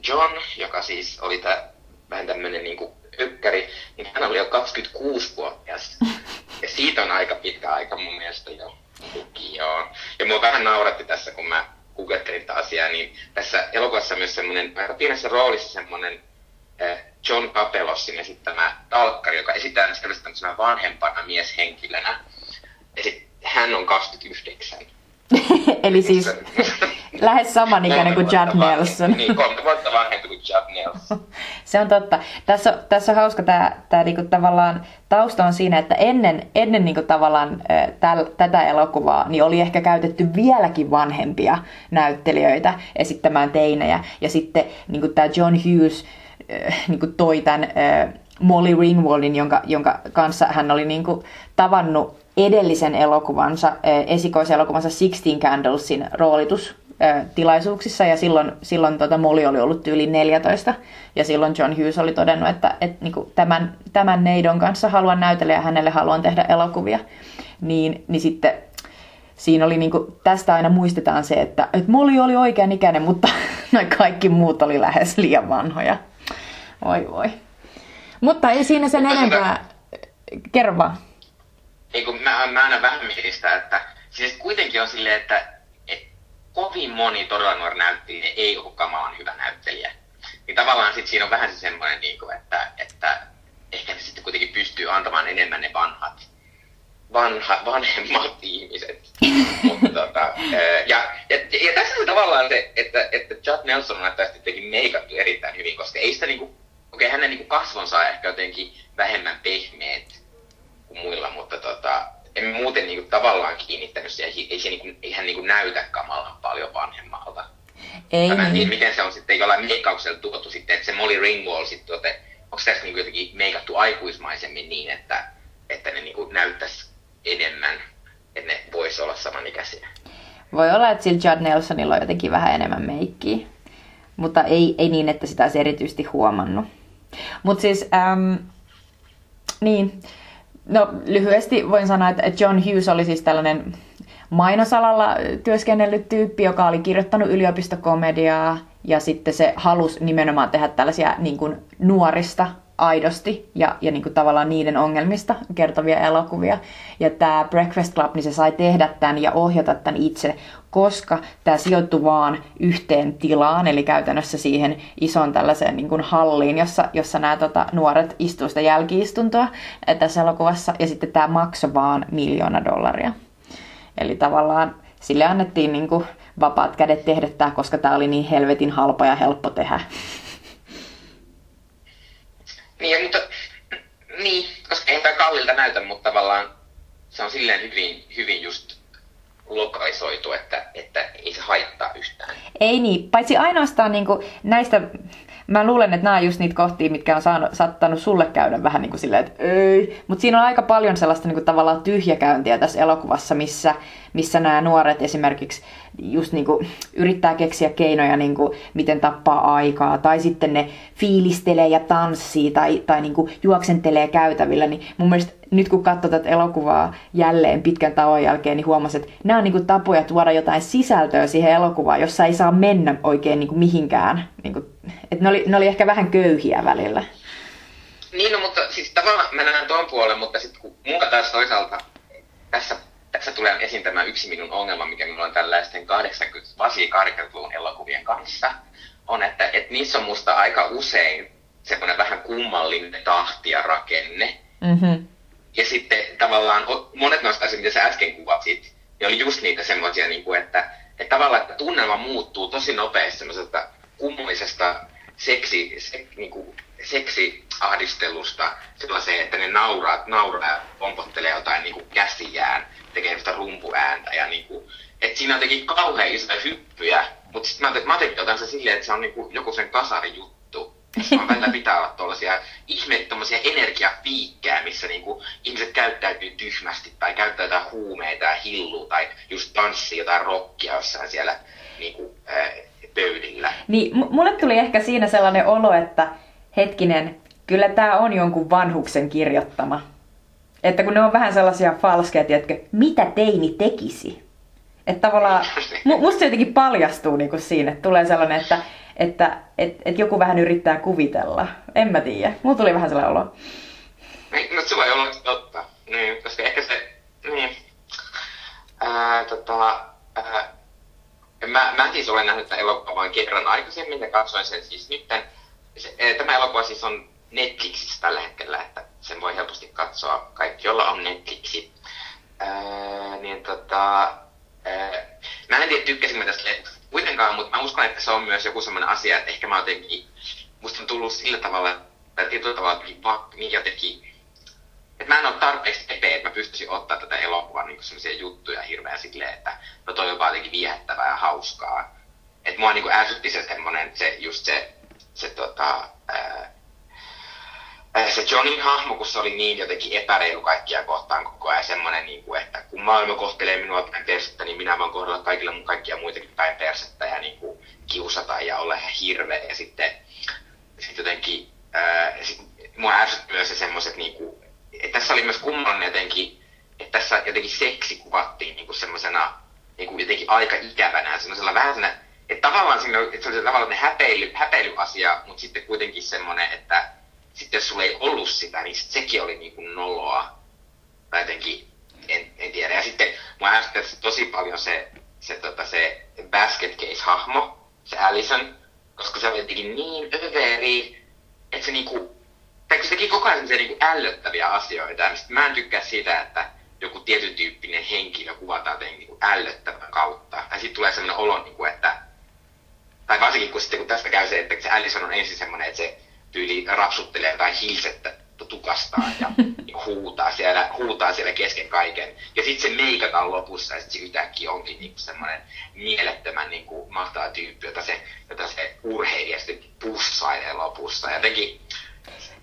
John, joka siis oli vähän tämmöinen niin kuin ökkäri, niin hän oli jo 26-vuotias. Ja siitä on aika pitkä aika mun mielestä jo. Ja mua vähän nauratti tässä, kun mä googlettelin tätä asiaa, niin tässä elokuvassa myös semmoinen, aika pienessä roolissa semmoinen, John Papelossin esittämä talkkari, joka esitetään tämmöisenä vanhempana mieshenkilönä. Ja sitten hän on 29. Eli siis lähes samanikäinen kuin Judd Nelson. Niin, 3 vuotta vanhempi kuin Judd Nelson. Se on totta. Tässä on hauska tämä niinku tavallaan tausta on siinä, että ennen niinku tavallaan tätä elokuvaa niin oli ehkä käytetty vieläkin vanhempia näyttelijöitä esittämään teinejä. Ja sitten niinku tämä John Hughes niinku toi tämän Molly Ringwaldin, jonka kanssa hän oli niinku tavannut edellisen elokuvansa, esikoiselokuvansa Sixteen Candlesin roolitustilaisuuksissa, ja silloin Molly oli ollut tyyli 14, ja silloin John Hughes oli todennut, että niinku tämän neidon kanssa haluan näytellä ja hänelle haluan tehdä elokuvia, niin sitten siinä oli niinku, tästä aina muistetaan se, että Molly oli oikean ikäinen, mutta noin kaikki muut oli lähes liian vanhoja. Oi. Mutta ei siinä sen enempää. Kerro vaan. Mä aina vähän mietin sitä, että siis kuitenkin on silleen, että kovin moni todella nuori näyttelijä ei ole kamalan hyvä näyttelijä. Niin tavallaan sit siinä on vähän se semmoinen, että ehkä ne sitten kuitenkin pystyy antamaan enemmän ne vanhemmat ihmiset. Ja tässä on tavallaan se, että Judd Nelson on näyttävästi jotenkin meikattu erittäin hyvin, koska ei sitä niinku, hänen kasvonsa on ehkä jotenkin vähemmän pehmeät kuin muilla, mutta en muuten niin kuin tavallaan kiinnittänyt siihen, eihän niin kuin näytä kamalan paljon vanhemmalta. Ei. Niin, miten se on sitten jollain meikkauksella tuotu sitten, että se Molly Ringwald sitten tuote, onko tässä niin kuin jotenkin meikattu aikuismaisemmin niin, että ne niin kuin näyttäisi enemmän, että ne voisi olla samanikäisiä? Voi olla, että sillä Judd Nelsonilla on jotenkin vähän enemmän meikkiä, mutta ei niin, että sitä olisi erityisesti huomannut. Mutta siis, niin, no lyhyesti voin sanoa, että John Hughes oli siis tällainen mainosalalla työskennellyt tyyppi, joka oli kirjoittanut yliopistokomediaa ja sitten se halusi nimenomaan tehdä tällaisia niin kuin nuorista aidosti ja niin kuin tavallaan niiden ongelmista kertovia elokuvia. Ja tämä Breakfast Club, niin se sai tehdä tämän ja ohjata tämän itse, koska tämä sijoittui vaan yhteen tilaan, eli käytännössä siihen isoon tällaiseen niin kuin halliin, jossa nämä nuoret istuu sitä jälki-istuntoa tässä elokuvassa. Ja sitten tämä maksoi vaan $1 000 000. Eli tavallaan sille annettiin niin kuin vapaat kädet tehdä tämä, koska tämä oli niin helvetin halpa ja helppo tehdä. Niin, mutta, niin, koska ei tämä kallilta näytä, mutta tavallaan se on silleen hyvin just lokalisoitu, että ei se haittaa yhtään. Ei niin, paitsi ainoastaan niin kuin näistä, mä luulen, että nämä on just niitä kohtia, mitkä on saattanut sulle käydä vähän niin kuin silleen, että ei. Mutta siinä on aika paljon sellaista niin kuin tavallaan tyhjäkäyntiä tässä elokuvassa, missä nämä nuoret esimerkiksi just niin kuin yrittää keksiä keinoja, niin kuin miten tappaa aikaa, tai sitten ne fiilistelee ja tanssii, tai niin kuin juoksentelee käytävillä. Niin mun mielestä nyt kun katsoo tätä elokuvaa jälleen pitkän tauon jälkeen, niin huomasin, että nämä on niin kuin tapoja tuoda jotain sisältöä siihen elokuvaan, jossa ei saa mennä oikein niin kuin mihinkään. Niin kuin, että ne oli ehkä vähän köyhiä välillä. Niin, no, mutta siis tavallaan mä näen tuon puolen, mutta sitten kun mulla taas toisaalta tässä tulee esiin tämä yksi minun ongelma, mikä minulla on tällaisten 80-luvun elokuvien kanssa, on, että niissä on musta aika usein semmoinen vähän kummallinen tahti ja rakenne. Mm-hmm. Ja sitten tavallaan monet noista asioista, mitä sä äsken kuvasit, ne oli just niitä semmoisia, että tavallaan että tunnelma muuttuu tosi nopeasti semmoisesta kummallisesta seksiahdistelusta sellaiseen, että ne nauraa ja pompottelee jotain niin kuin käsiään, tekee sitä rumpuääntä ja niin kuin, että siinä on jotenkin kauhean isoja hyppyjä, mutta sitten mä otin jotain se silleen, että se on niin kuin joku sen kasarijuttu. Mä välillä pitää olla tuollaisia ihmeettömäisiä energiapiikkejä, missä niin kuin ihmiset käyttäytyy tyhmästi tai käyttää jotain huumeita ja hillua tai just tanssii jotain rockia jossain siellä niin kuin, pöydillä. Niin, mulle tuli ehkä siinä sellainen olo, että hetkinen, kyllä tää on jonkun vanhuksen kirjoittama. Että kun ne on vähän sellaisia falskeja, tiedätkö, mitä teini tekisi? Että tavallaan, musta se jotenkin paljastuu niin kuin siinä, että tulee sellainen, että joku vähän yrittää kuvitella. En mä tiedä, mulla tuli vähän sellainen olo. No sulla ei ollut totta, niin, koska ehkä se, niin, mä siis olen nähnyt tämän elokuvan vain kerran aikaisemmin ja katsoin sen siis nytten. Tämä elokuva siis on Netflixissä tällä hetkellä, että sen voi helposti katsoa kaikki, jolla on Netflixi. Mä en tiedä tykkäsin mä tästä kuitenkaan, mutta mä uskon, että se on myös joku sellainen asia, että ehkä mä jotenkin, musta on tullut sillä tavalla, tai tietyllä tavalla niin jotenkin, että mä en ole tarpeeksi pepeä, että mä pystyisin ottaa tätä elokuvaa niin sellaisia juttuja hirveän silleen, että no toi on vaan jotenkin viehättävää ja hauskaa. Että mua niin ärsytti se semmonen, se Johnin hahmo, kun se oli niin jotenkin epäreilu kaikkia kohtaan koko ajan semmoinen, niin kuin, että kun maailma kohtelee minua päin persettä, niin minä voin kohdella kaikilla mun kaikkia muitakin päin persettä ja niin kuin, kiusata ja olla ihan hirveä. Ja sitten jotenkin, mua ärsytti myös se semmoiset, niin kuin, että tässä oli myös kummallinen jotenkin, että tässä jotenkin seksi kuvattiin niin kuin semmoisena niin kuin jotenkin aika ikävänä, semmoisella vähän semmoisena, että tavallaan siinä on tavallaan häpeilyasia, mutta sitten kuitenkin semmoinen, että sitten jos sulla ei ollut sitä, niin sekin oli niin kuin noloa. Tai jotenkin, en tiedä. Ja sitten mua ärsyttäisi tosi paljon se basket case-hahmo, se Allison, koska se oli jotenkin niin överi, että se niinku, tai kun se teki koko ajan semmoisia niinku ällöttäviä asioita. Ja mä en tykkää siitä, että joku tietyn tyyppinen henkilö kuvataan jotenkin niinku ällöttävän kautta. Ja sitten tulee semmoinen olo, niinku, että tai varsinkin kun tästä käy se, että se Allison on ensin semmoinen, että se tyyli rapsuttelee jotain hilsettä vittu tukastaan ja huutaa siellä kesken kaiken. Ja sitten se meikataan lopussa ja sitten se yhtäkkiä onkin niinku semmoinen mielettömän niinku mahtava tyyppi, jota se urheilija sitten pussailee lopussa. Jotenkin,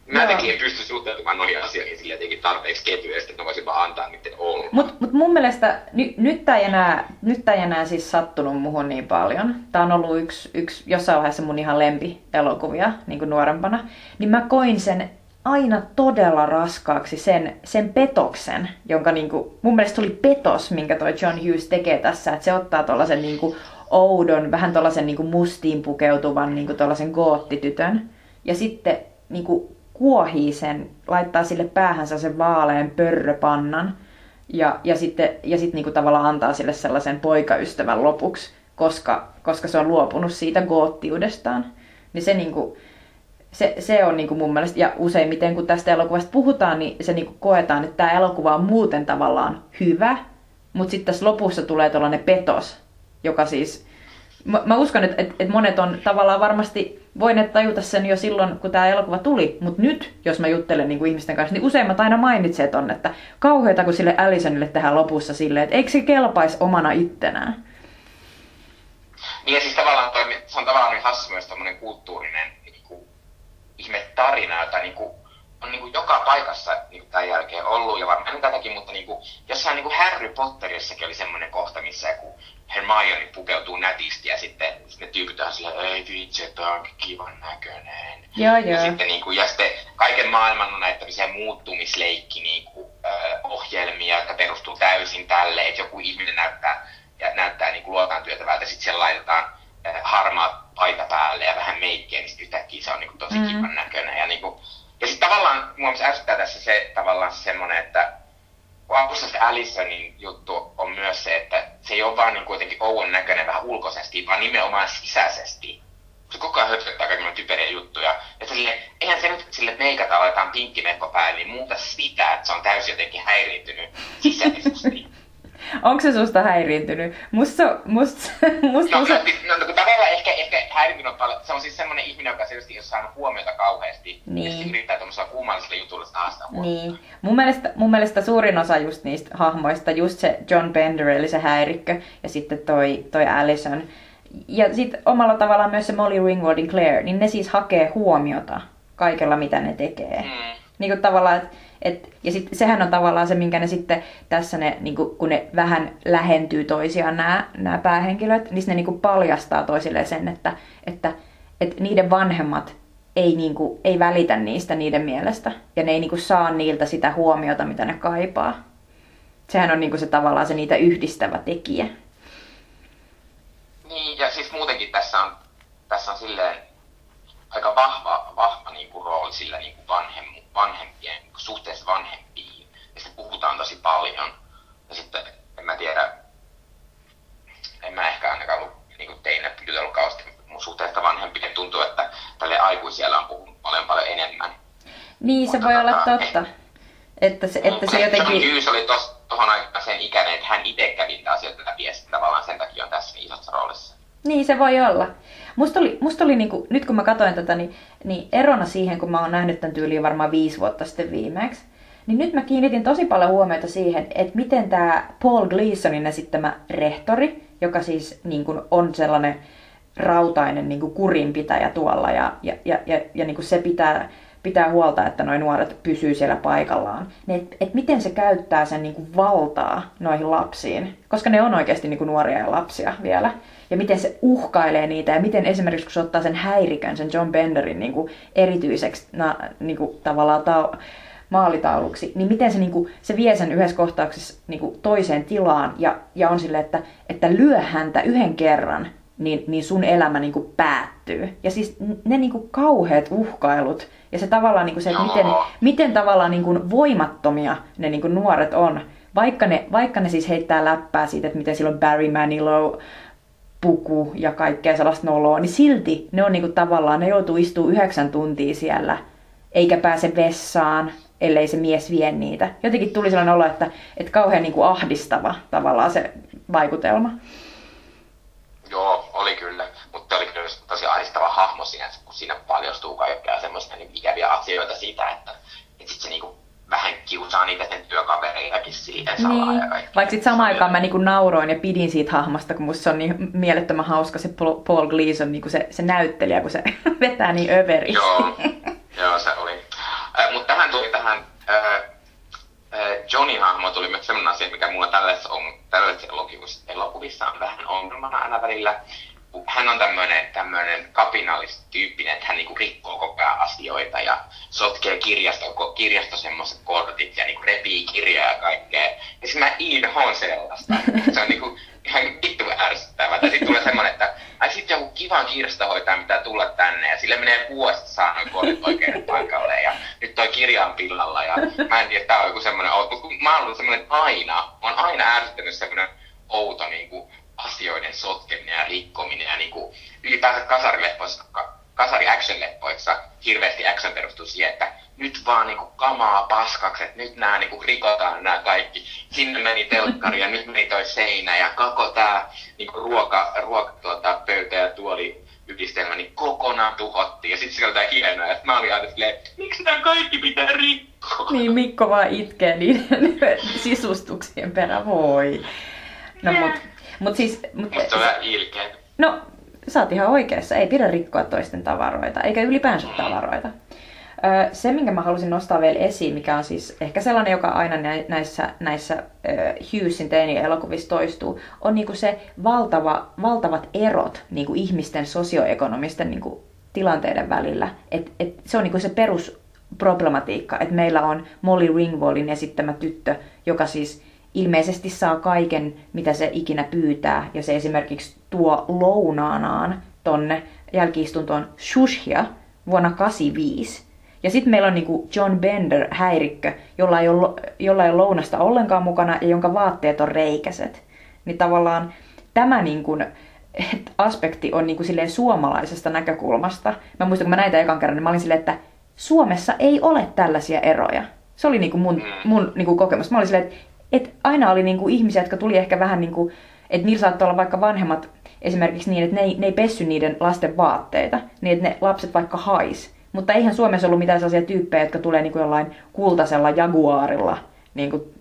mä jotenkin en pysty suhtautumaan noihin asioihin sillä jotenkin tarpeeksi kevyesti, että mä voisin vaan antaa niiden olla. Mut mun mielestä nyt tää ei enää siis sattunut muhun niin paljon. Tää on ollut yksi jossain vaiheessa mun ihan lempielokuvia niinku nuorempana. Niin mä koin sen aina todella raskaaksi sen petoksen, jonka niinku, mun mielestä se oli petos, minkä toi John Hughes tekee tässä, että se ottaa tollasen niinku oudon, vähän tollasen niinku mustiin pukeutuvan niinku tollasen goottitytön ja sitten niinku kuohii sen, laittaa sille päähänsä sen vaalean pörröpannan ja sitten niinku tavallaan antaa sille sellaisen poikaystävän lopuksi, koska se on luopunut siitä goottiudestaan. Niin se niinku, se on niinku mun mielestä, ja useimmiten kun tästä elokuvasta puhutaan, niin se niinku koetaan, että tämä elokuva on muuten tavallaan hyvä, mutta sitten tässä lopussa tulee tollainen petos, joka siis, mä uskon, että monet on tavallaan varmasti voineet tajuta sen jo silloin, kun tämä elokuva tuli, mutta nyt, jos mä juttelen niinku ihmisten kanssa, niin useimmat aina mainitsee ton, että kauheata kun sille Allisonille tehdään lopussa silleen, että eikö se kelpaisi omana ittenään. Niin ja siis tavallaan se on tavallaan niin hassu myös tommonen kulttuurinen ihme tarina, jota niinku, on niinku joka paikassa niinku tämän jälkeen ollut ja varmaan tätäkin, mutta niinku, jossain niinku Harry Potterissakin oli semmoinen kohta, missä kun Hermione pukeutuu nätisti ja sitten ne tyypit on silleen, ei vitsi, toi onkin kivan näköinen. Ja sitten niinku, ja sitten kaiken maailman on näitä tämmöisiä muuttumisleikki niinku, ohjelmia, jotka perustuu täysin tälle, että joku ihminen näyttää niinku luotaan työtävältä, sitten siellä laitetaan harmaa paita päälle ja vähän meikkiä, niin yhtäkkiä se on niinku tosi kivan näköinen. Ja, niinku, ja sitten tavallaan mua myös ärsyttää tässä se tavallaan semmoinen, että kun alussa se Allisonin juttu on myös se, että se ei ole vaan niinku jotenkin oudon näköinen vähän ulkoisesti, vaan nimenomaan sisäisesti. Se koko ajan höpöttää kaikenlaisia typeriä juttuja. Että sille, eihän se nyt sille meikata aletaan pinkkimekko päälle, niin muuta sitä, että se on täysin jotenkin häiriintynyt sisäisesti. Onko se susta häiriintynyt? No, tavallaan ehkä häiriintynyt on paljon. Se on siis semmoinen ihminen, joka selvästi ei ole saanut huomiota kauheasti. Niin. Ja sitten yrittää tuollaisella kummallisella jutulla sitä huomiota. Niin. Mun mielestä suurin osa just niistä hahmoista, just se John Bender, eli se häirikkö, ja sitten toi Allison. Ja sitten omalla tavallaan myös se Molly Ringwaldin Claire, niin ne siis hakee huomiota kaikella, mitä ne tekee. Niin kuin tavallaan, ja sitten sehän on tavallaan se, minkä ne sitten tässä ne, niinku, kun ne vähän lähentyy toisiaan nämä päähenkilöt, niin ne niinku paljastaa toisilleen sen, että niiden vanhemmat ei välitä niistä niiden mielestä ja ne ei niinku saa niiltä sitä huomiota, mitä ne kaipaa. Sehän on niinku se tavallaan se niitä yhdistävä tekijä. Niin ja siis muutenkin tässä on silleen aika vahva niinku rooli sillä niinku vanhempien, suhteessa vanhempiin, ja sitten puhutaan tosi paljon, ja sitten en mä tiedä, en mä ehkä ainakaan ollut niin teinä jutellut kauheasti mun suhteesta vanhempien, tuntuu, että tälle aikuisella on puhunut paljon enemmän. Niin, mutta se voi olla totta. Että se jotenkin... John Hughes oli tuohon aikaan sen ikäinen, että hän itse kävi niitä asioita läpi, ja tavallaan sen takia on tässä isossa roolissa. Niin, se voi olla. Musta oli niinku, nyt kun mä katsoin tätä, niin erona siihen, kun mä oon nähnyt tämän tyyliin varmaan 5 vuotta sitten viimeksi, niin nyt mä kiinnitin tosi paljon huomiota siihen, että miten tämä Paul Gleasonin esittämä rehtori, joka siis niinku on sellainen rautainen niinku kurinpitäjä tuolla ja niinku se pitää huolta, että noi nuoret pysyy siellä paikallaan. Et miten se käyttää sen niinku valtaa noihin lapsiin, koska ne on oikeasti niinku nuoria ja lapsia vielä. Ja miten se uhkailee niitä ja miten esimerkiksi kun se ottaa sen häirikön, sen John Benderin niinku erityiseksi niinku tavallaan maalitauluksi, niin miten se, niinku, se vie sen yhdessä kohtauksessa niinku toiseen tilaan ja on silleen, että lyö häntä yhden kerran, niin sun elämä niinku päättyy. Ja siis ne niinku kauheat uhkailut ja se tavallaan niinku se, että miten tavallaan niinku voimattomia ne niinku nuoret on, vaikka ne siis heittää läppää siitä, että miten silloin Barry Manilow puku ja kaikkea sellaista noloa, niin silti ne on niinku tavallaan, ne joutuu istuu 9 tuntia siellä, eikä pääse vessaan, ellei se mies vie niitä. Jotenkin tuli sellainen olo, että kauhean niinku ahdistava tavallaan se vaikutelma. Joo, oli kyllä, mutta oli kyllä tosi ahdistava hahmo siinä, kun siinä paljastuu kaikkea semmoisia niin ikäviä asioita siitä, että sitten se niinku vähän kiusaa niitä sen työkavereitakin siihen salaa ja kaikki. Vaikka sitten samaan aikaan mä niinku nauroin ja pidin siitä hahmosta, kun musta se on niin mielettömän hauska se Paul Gleason, niinku se näyttelijä, kun se vetää niin överiksi. Joo, se oli. Mutta tähän tuli tähän Johnny hahmo tuli myös sellainen asia, mikä mulla tällaisissa elokuvissa on vähän ongelmana aina välillä. Hän on tämmöinen kapinallistyyppinen, että hän niinku rikkoo koko ajan asioita ja sotkee kirjasto semmoiset kortit ja niinku repii kirjaa ja kaikkea. Ja sitten mä inhoon sellaista. Se on niinku ihan vittu ärsyttävää. Tai sitten tulee semmoinen, että sitten joku kiva kirjastohoitaja pitää tulla tänne ja sille menee vuosi saanut kortit oikein paikalle ja nyt toi kirja on pillalla ja mä en tiedä, tää on joku semmoinen outo. Mä oon ollut semmoinen on aina ärsyttänyt semmoinen outo niinku asioiden sotkeminen ja rikkominen ja niinku ylipäänsä kasari-action-leppoissa hirveästi action perustuu siihen, että nyt vaan niinku kamaa paskaksi, että nyt nää niinku rikotaan nää kaikki. Sinne meni telkkari ja nyt meni toi seinä ja koko tää niinku pöytä ja tuoli yhdistelmä niin kokonaan tuhottiin ja sit se oli tää hienoa, että mä olin aina silleen, miksi nää kaikki pitää rikkoa? Niin Mikko vaan itkee niiden sisustuksien perä, voi. No yeah. Mut se on vähän ilkeä. No, sä oot ihan oikeassa. Ei pidä rikkoa toisten tavaroita, eikä ylipäänsä tavaroita. Se, minkä mä halusin nostaa vielä esiin, mikä on siis ehkä sellainen, joka aina näissä Hughesin teini-elokuvissa toistuu, on niinku se valtavat erot niinku ihmisten sosioekonomisten niinku tilanteiden välillä. Et se on niinku se perusproblematiikka, että meillä on Molly Ringwaldin esittämä tyttö, joka siis ilmeisesti saa kaiken, mitä se ikinä pyytää, ja se esimerkiksi tuo lounaanaan tonne jälki-istuntoon shushia vuonna 1985. Ja sitten meillä on niinku John Bender häirikkö, jolla ei ole lounasta ollenkaan mukana ja jonka vaatteet on reikäiset. Niin tavallaan tämä niinku aspekti on niinku silleen suomalaisesta näkökulmasta. Mä muistan, kun mä näin tämän ekan kerran, niin mä olin silleen, että Suomessa ei ole tällaisia eroja. Se oli niinku mun niinku kokemus. Mä olin silleen, että aina oli niinku ihmisiä, jotka tuli ehkä vähän niinku, että niillä saattoi olla vaikka vanhemmat esimerkiksi niin, että ne ei pessy niiden lasten vaatteita, niin että ne lapset vaikka hais. Mutta eihän Suomessa ollut mitään sellaisia tyyppejä, jotka tulee niinku jollain kultasella jaguarilla niinku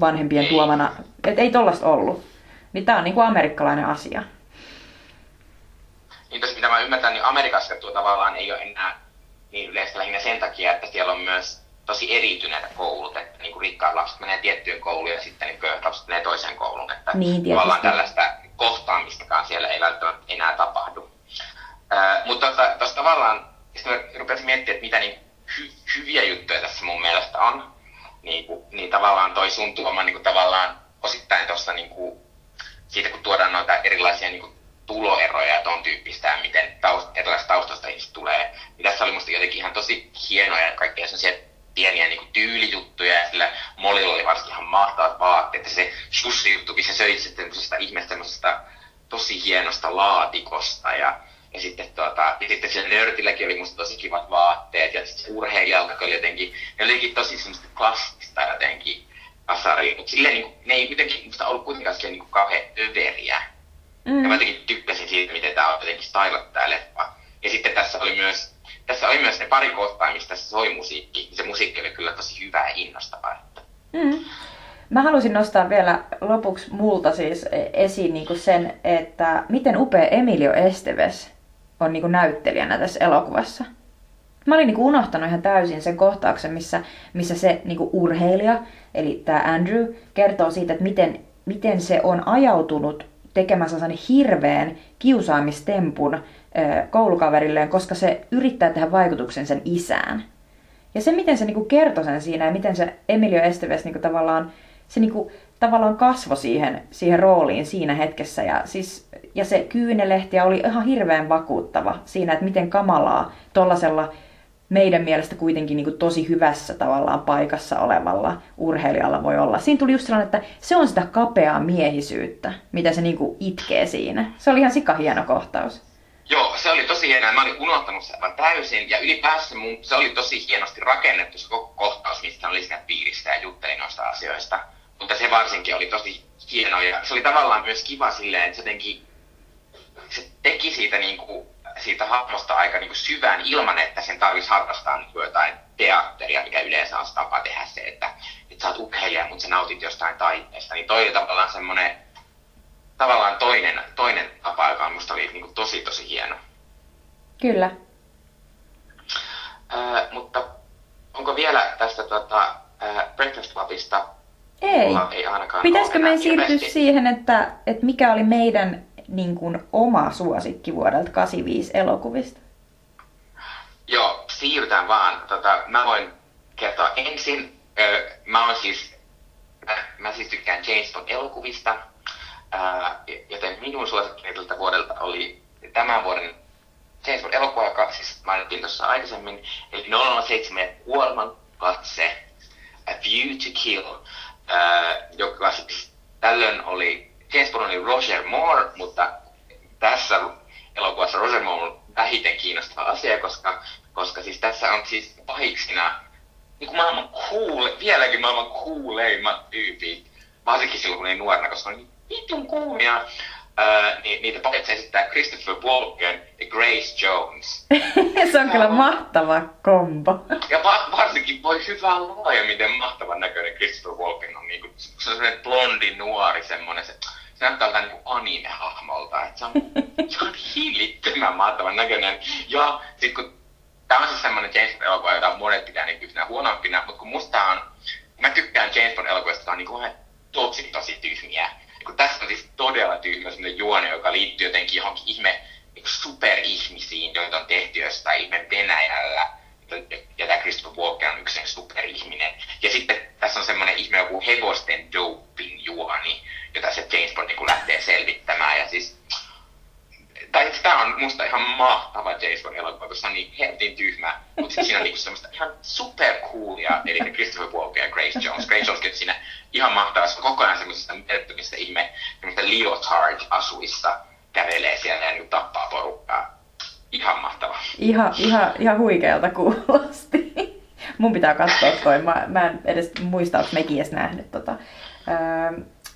vanhempien tuomana. Että ei tollaista ollut. Niin tää on niinku amerikkalainen asia. Niin tässä mitä mä ymmärtän, niin Amerikassa tuo tavallaan ei ole enää niin yleistä lähinnä sen takia, että siellä on myös tosi eriytyneitä koulut, että niinku rikkaat lapset menee tiettyyn kouluun ja sitten niin köyhät lapset menee toiseen kouluun, että niin, tavallaan tällaista kohtaamistakaan siellä ei välttämättä enää tapahdu. Mutta tuossa tavallaan, sitten rupesin miettimään, että mitä niin hyviä juttuja tässä mun mielestä on, niin tavallaan toi sun tuoma niin tavallaan osittain tuossa niin siitä, kun tuodaan noita erilaisia niin tuloeroja ja ton tyyppistä ja miten erilaisista taustoista ihmiset tulee, niin tässä oli musta jotenkin ihan tosi hienoja ja kaikkea sellaisia pieniä niinku tyylijuttuja ja sillä Molilla oli varsinkin ihan mahtavat vaatteet ja se sushi-juttukin, se söi sitten tämmöisestä ihmeestä tosi hienosta laatikosta ja sitten sillä nörtilläkin oli musta tosi kivat vaatteet ja sitten urheilijaltakin oli jotenkin tosi semmoista klassista jotenkin kasaria, mutta silleen niinku, ne ei kuitenkin musta ollut kuitenkaan silleen niinku kauhean överiä. Ja mä jotenkin tykkäsin siitä, miten tää on jotenkin stylattu tää leffa. Ja sitten tässä oli myös ne pari kohtaa, mistä se soi musiikki. Se musiikki oli kyllä tosi hyvää ja innostavaa. Mä halusin nostaa vielä lopuksi multa siis esiin niin kuin sen, että miten upea Emilio Estevez on niin kuin näyttelijänä tässä elokuvassa. Mä olin niin kuin unohtanut ihan täysin sen kohtauksen, missä se niin kuin urheilija, eli tämä Andrew, kertoo siitä, että miten se on ajautunut tekemänsä sellaisen hirveän kiusaamistempun koulukaverilleen, koska se yrittää tehdä vaikutuksen sen isään. Ja se, miten se niinku kertoi sen siinä ja miten se Emilio Estevez niinku tavallaan, se niinku tavallaan kasvoi siihen rooliin siinä hetkessä. Ja se kyynelehtiä oli ihan hirveän vakuuttava siinä, että miten kamalaa tollasella meidän mielestä kuitenkin niinku tosi hyvässä tavallaan paikassa olevalla urheilijalla voi olla. Siinä tuli just sellainen, että se on sitä kapeaa miehisyyttä, mitä se niinku itkee siinä. Se oli ihan sikahieno kohtaus. Joo, se oli tosi hienoa. Mä olin unohtanut sen aivan täysin. Ja ylipäänsä se oli tosi hienosti rakennettu se koko kohtaus, mistä oli siinä piirissä ja jutteli noista asioista. Mutta se varsinkin oli tosi hieno. Ja se oli tavallaan myös kiva silleen, että se teki siitä hahmosta aika syvän ilman, että sen tarvitsisi harrastaa jotain teatteria, mikä yleensä on tapa tehdä se, että sä oot urheilija, mutta sä nautit jostain taiteesta, niin toi on tavallaan semmoinen tavallaan toinen tapa, joka musta oli niin kuin tosi hieno. Kyllä. Mutta onko vielä tästä Breakfast Clubista? Ei. Pitäisikö me siirtyä siihen, että mikä oli meidän niin kuin oma suosikki vuodelta 85 elokuvista? Joo, siirrytään vaan. Mä voin kertoa ensin. Mä siis tykkään James Bond elokuvista, joten minun suosikkini tältä vuodelta oli tämän vuoden James Bond elokuva, joka siis mainittiin tuossa aikaisemmin, eli 007 kuoleman katse, A View to Kill, joka siis tällöin oli, James Bond oli Roger Moore, mutta tässä elokuvassa Roger Moore vähiten kiinnostava asia, koska siis tässä on siis pahiksina niin vieläkin maailman kuuleimmat tyypit, varsinkin silloin kun ei nuorena, koska on niin vitun kuumia, niin niitä paitsi esittää Christopher Walken ja Grace Jones. Se on kyllä mahtava kombo. Ja varsinkin voi hyvää luoja, miten mahtavan näköinen Christopher Walken on. Niin kuin, se on semmoinen blondi nuori, semmoinen, se näyttää tältä niin anime-hahmolta. Että se on ihan hillittömän mahtavan näköinen. Ja sit kun tämä on siis semmoinen James Bond-elokuva, jota monet pitää niin yhtenä huonompina, mutta kun musta on, mä tykkään James Bond-elokuvasta, että on niin vähän tosi tyhmiä. Kun tässä on siis todella tyhmä semmoinen juone, joka liittyy jotenkin johonkin ihme superihmisiin, joita on tehty jostain ihme Venäjällä, ja tämä Christopher Walken on yksi superihminen. Ja sitten tässä on semmoinen ihme joku hevosten doping juoni, jota se James Bond niin lähtee selvittämään. Ja siis, tai tämä on musta ihan mahtava James Bond-elokuva, koska se on niin helvetin tyhmä, mutta sitten siinä on niin semmoista ihan supercoolia, eli Christopher Walken ja Grace Jones. Grace Jones on siinä ihan mahtavassa koko ajan semmoisista merkittävistä ihme leotard-asuissa kävelee siellä ja nyt tappaa porukkaa. Ihan mahtava. Ihan huikealta kuulosti. Mun pitää katsoa toi. Mä en edes muista, onko mekin edes nähnyt tota.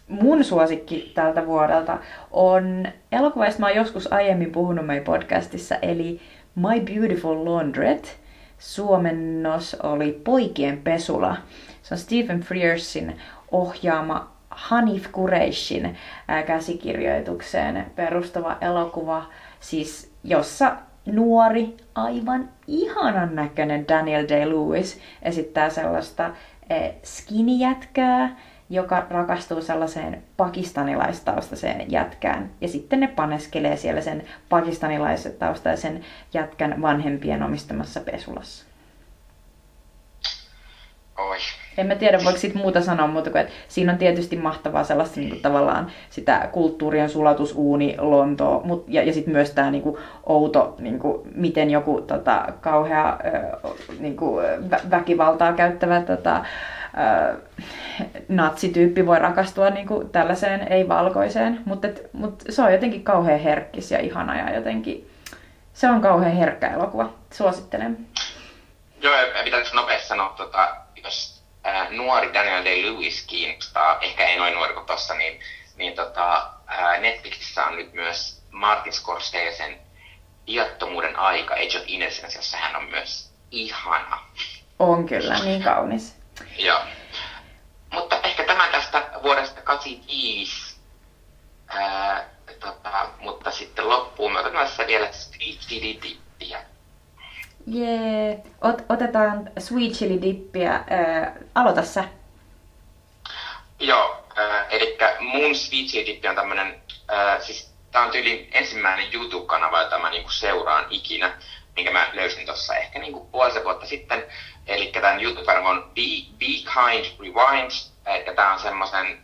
Mun suosikki tältä vuodelta on elokuva, josta mä oon joskus aiemmin puhunut meidän podcastissa, eli My Beautiful Laundrette. Suomennos oli Poikien pesula. Se on Stephen Frearsin ohjaama Hanif Kureishin käsikirjoitukseen perustuva elokuva, siis jossa nuori, aivan ihanan näköinen Daniel Day-Lewis esittää sellaista skinny-jätkää, joka rakastuu sellaiseen pakistanilaistaustaiseen jätkään. Ja sitten ne paneskelee siellä sen pakistanilaistaustaisen jätkän vanhempien omistamassa pesulassa. Oi. En mä tiedä, voiko siitä muuta sanoa muuta kuin, että siinä on tietysti mahtavaa sellaista niin kuin, tavallaan sitä kulttuurien sulatusuuni Lontoa, ja sitten myös tämä niin kuin, outo, niin kuin, miten joku kauhea niin kuin, väkivaltaa käyttävä natsityyppi voi rakastua niin kuin, tällaiseen ei-valkoiseen, mutta se on jotenkin kauhean herkkis ja ihana ja jotenkin se on kauhean herkkä elokuva. Suosittelen. Joo, pitäisi nopeasti sanoa, jos nuori Daniel Day-Lewis kiinnostaa, ehkä ei noin nuori kuin tossa, niin Netflixissä on nyt myös Martin Scorseseen Viattomuuden aika, Age of Innocence, jossa hän on myös ihana. On kyllä, niin kaunis. Joo. Mutta ehkä tämä tästä vuodesta 85, mutta sitten loppuun me otetaan tässä vielä Street City Tippiä. Jee, otetaan sweet chili dippiä. Aloita sä. Joo, eli mun sweet chili dippi on tämmönen, siis tää on tyyliin ensimmäinen YouTube-kanava, jota mä niinku seuraan ikinä, minkä mä löysin tossa ehkä niinku puolisen vuotta sitten. Eli tän YouTube-kanava on Be Kind Rewind, eli tää on semmosen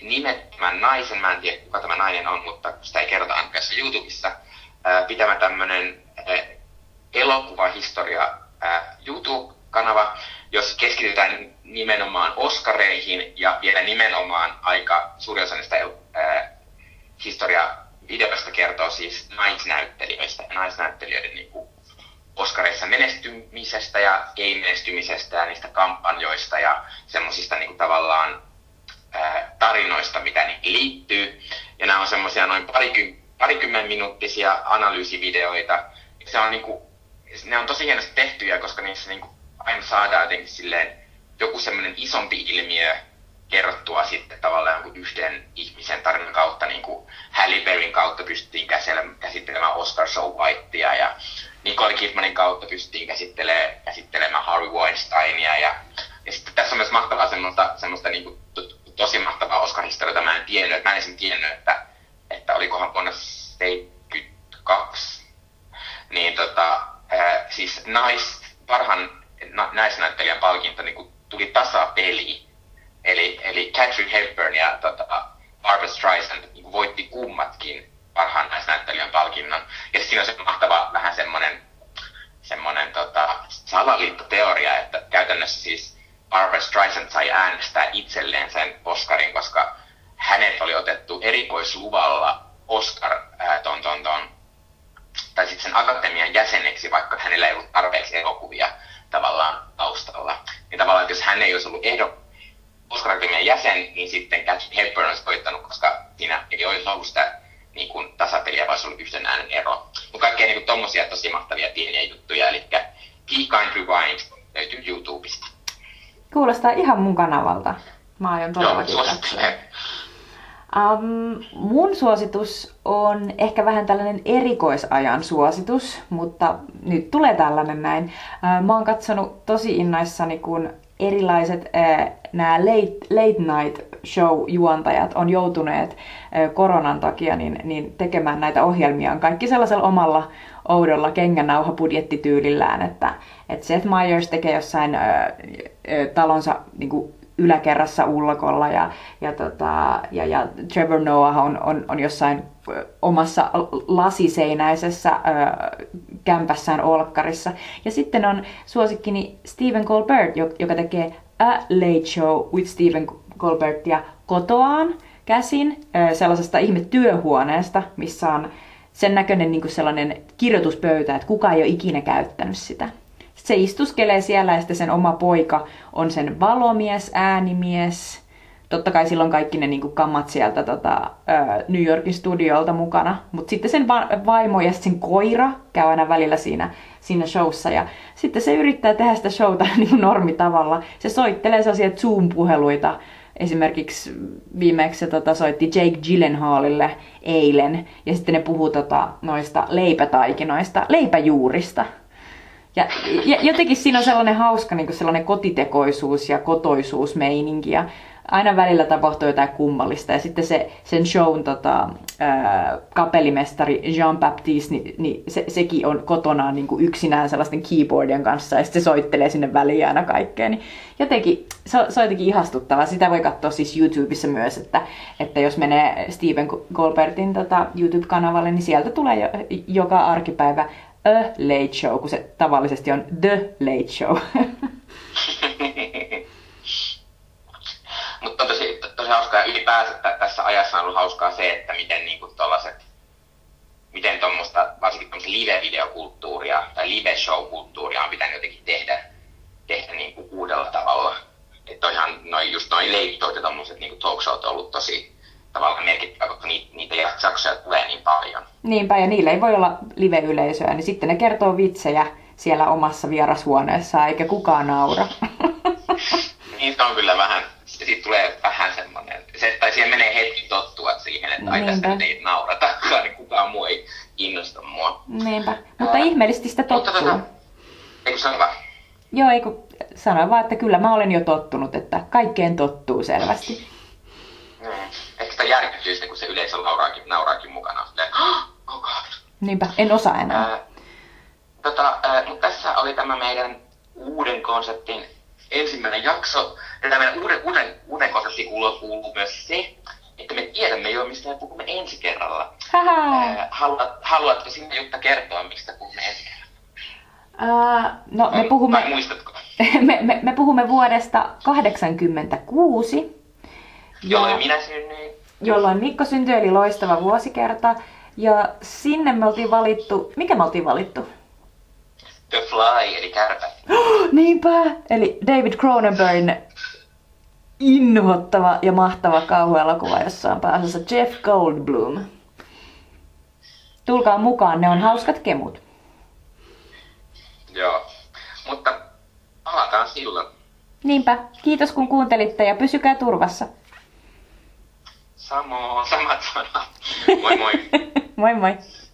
nimettömän naisen, mä en tiedä kuka tämä nainen on, mutta sitä ei kerrota ainakaan YouTubessa, pitämä tämmönen elokuvahistoria YouTube-kanava, jossa keskitytään nimenomaan Oscareihin ja vielä nimenomaan aika suurin osa niistä historiavideoista kertoo siis naisnäyttelijöistä ja naisnäyttelijöiden niin kuin Oscareissa menestymisestä ja ei-menestymisestä ja niistä kampanjoista ja semmoisista niin kuin tavallaan tarinoista, mitä niihin liittyy. Ja nämä on semmoisia noin parikymmenminuuttisia analyysivideoita. Se on niin kuin, ne on tosi hienosti tehtyjä, koska niissä niin kuin aina saadaan jotenkin silleen joku semmoinen isompi ilmiö kerrottua sitten tavallaan joku yhden ihmisen tarinan kautta, niin kuin Halle Berryn kautta pystyttiin käsittelemään Oscar So Whitea ja Nicole Kidmanin kautta pystyttiin käsittelemään Harvey Weinsteinia ja sitten tässä on myös mahtavaa semmoista niin kuin tosi mahtavaa Oscar-historiota. Mä en tiennyt, että olikohan vuonna 72, niin siis parhaan naisnäyttelijän palkinto niin kuin tuli tasapeli. Eli Katharine Hepburn ja Barbra Streisand niin voitti kummatkin parhaan naisnäyttelijän palkinnon. Ja siinä on se mahtava vähän semmoinen salaliittoteoria, että käytännössä siis Barbra Streisand sai äänestää itselleen sen Oscarin, koska hänet oli otettu erikoisluvalla Oscar tai sitten sen akatemian jäseneksi, vaikka hänellä ei ollut tarpeeksi elokuvia tavallaan taustalla. Niin tavallaan, että jos hän ei olisi ollut Oscar-akatemian jäsen, niin sitten Katharine Hepburn olisi voittanut, koska siinä ei olisi ollut sitä niin kuin tasapeliä, vaan olisi ollut yhden äänen ero. Mutta kaikkea niin tuommoisia tosi mahtavia pieniä juttuja, eli Be Kind Rewind löytyy YouTubesta. Kuulostaa ihan mun kanavalta. Mä aion todellakin katsoa. Mun suositus on ehkä vähän tällainen erikoisajan suositus, mutta nyt tulee tällainen näin. Mä oon katsonut tosi innoissani, kun erilaiset nämä late night show-juontajat on joutuneet koronan takia niin tekemään näitä ohjelmiaan kaikki sellaisella omalla oudolla kengänauhabudjettityylillään, että Seth Meyers tekee jossain talonsa niin kuin yläkerrassa ullakolla ja Trevor Noah on jossain omassa lasiseinäisessä kämpässään olkkarissa. Ja sitten on suosikkini Stephen Colbert, joka tekee A Late Show with Stephen Colbertia kotoaan käsin sellaisesta ihme työhuoneesta, missä on sen näköinen niin kuin sellainen kirjoituspöytä, että kukaan ei ole ikinä käyttänyt sitä. Se istuskelee siellä ja sitten sen oma poika on sen valomies, äänimies. Totta kai silloin kaikki ne niinku kammat sieltä New Yorkin studiolta mukana. Mutta sitten sen vaimo ja sen koira käy aina välillä siinä showssa. Ja sitten se yrittää tehdä sitä showta niinku normitavalla. Se soittelee sellaisia Zoom-puheluita. Esimerkiksi viimeksi se soitti Jake Gyllenhaalille eilen. Ja sitten ne puhuu noista leipätaikinoista, leipäjuurista. Ja jotenkin siinä on sellainen hauska niin kuin sellainen kotitekoisuus ja kotoisuusmeininki ja aina välillä tapahtuu jotain kummallista. Ja sitten sen shown kapellimestari Jean-Baptiste, niin sekin on kotonaan niin kuin yksinään sellaisten keyboardien kanssa ja sitten se soittelee sinne väliin aina kaikkea. Niin jotenkin, se on jotenkin ihastuttavaa. Sitä voi katsoa siis YouTubessa myös, että jos menee Stephen Colbertin YouTube-kanavalle, niin sieltä tulee joka arkipäivä A Late Show, kun se tavallisesti on The Late Show. Mutta on tosi hauskaa ja ylipäänsä tässä ajassa on ollut hauskaa se, että miten niinku miten tuommoista, varsinkin tuommoista live-videokulttuuria tai live-show-kulttuuria on pitänyt jotenkin tehdä niinku uudella tavalla. Että on ihan just noi leittoit ja tommoset niinku talkshowt on ollut tosi tavallaan merkittävää, koska niitä jaksoja tulee niin paljon. Niinpä, ja niillä ei voi olla live-yleisöä, niin sitten ne kertoo vitsejä siellä omassa vierashuoneessaan, eikä kukaan naura. Niin se on kyllä vähän, siitä tulee vähän semmoinen, tai siihen menee hetki tottua siihen, että aina sitä ei naurata, niin kukaan muu ei innosta mua. Niinpä, mutta ihmeellisesti sitä tottuu. Mutta eikö sano vaan? Joo, eikö sano vaan, että kyllä mä olen jo tottunut, että kaikkeen tottuu selvästi. Ehkä sitä järkyttyy sitten, kun se yleisö nauraakin mukana. Niinpä, en osaa enää. Mutta tässä oli tämä meidän uuden konseptin ensimmäinen jakso. Ja tämä meidän uuden konseptin kuuluu myös se, että me tiedämme jo, mistä me puhumme ensi kerralla. Haluatko sinne Jutta kertoa, mistä puhumme ensi kerralla? Tai muistatko? me puhumme vuodesta 1986. Jolloin minä synnyin. Jolloin Mikko syntyi, eli loistava vuosikerta. Ja sinne me oltiin valittu... Mikä me oltiin valittu? The Fly, eli kärpä. Niinpä! Eli David Cronenbergin inhottava ja mahtava kauhuelokuva, jossa on pääosassa Jeff Goldblum. Tulkaa mukaan, ne on hauskat kemut. Joo, mutta palataan silloin. Niinpä. Kiitos kun kuuntelitte ja pysykää turvassa. Samat sanat. Moi moi. Moi moi.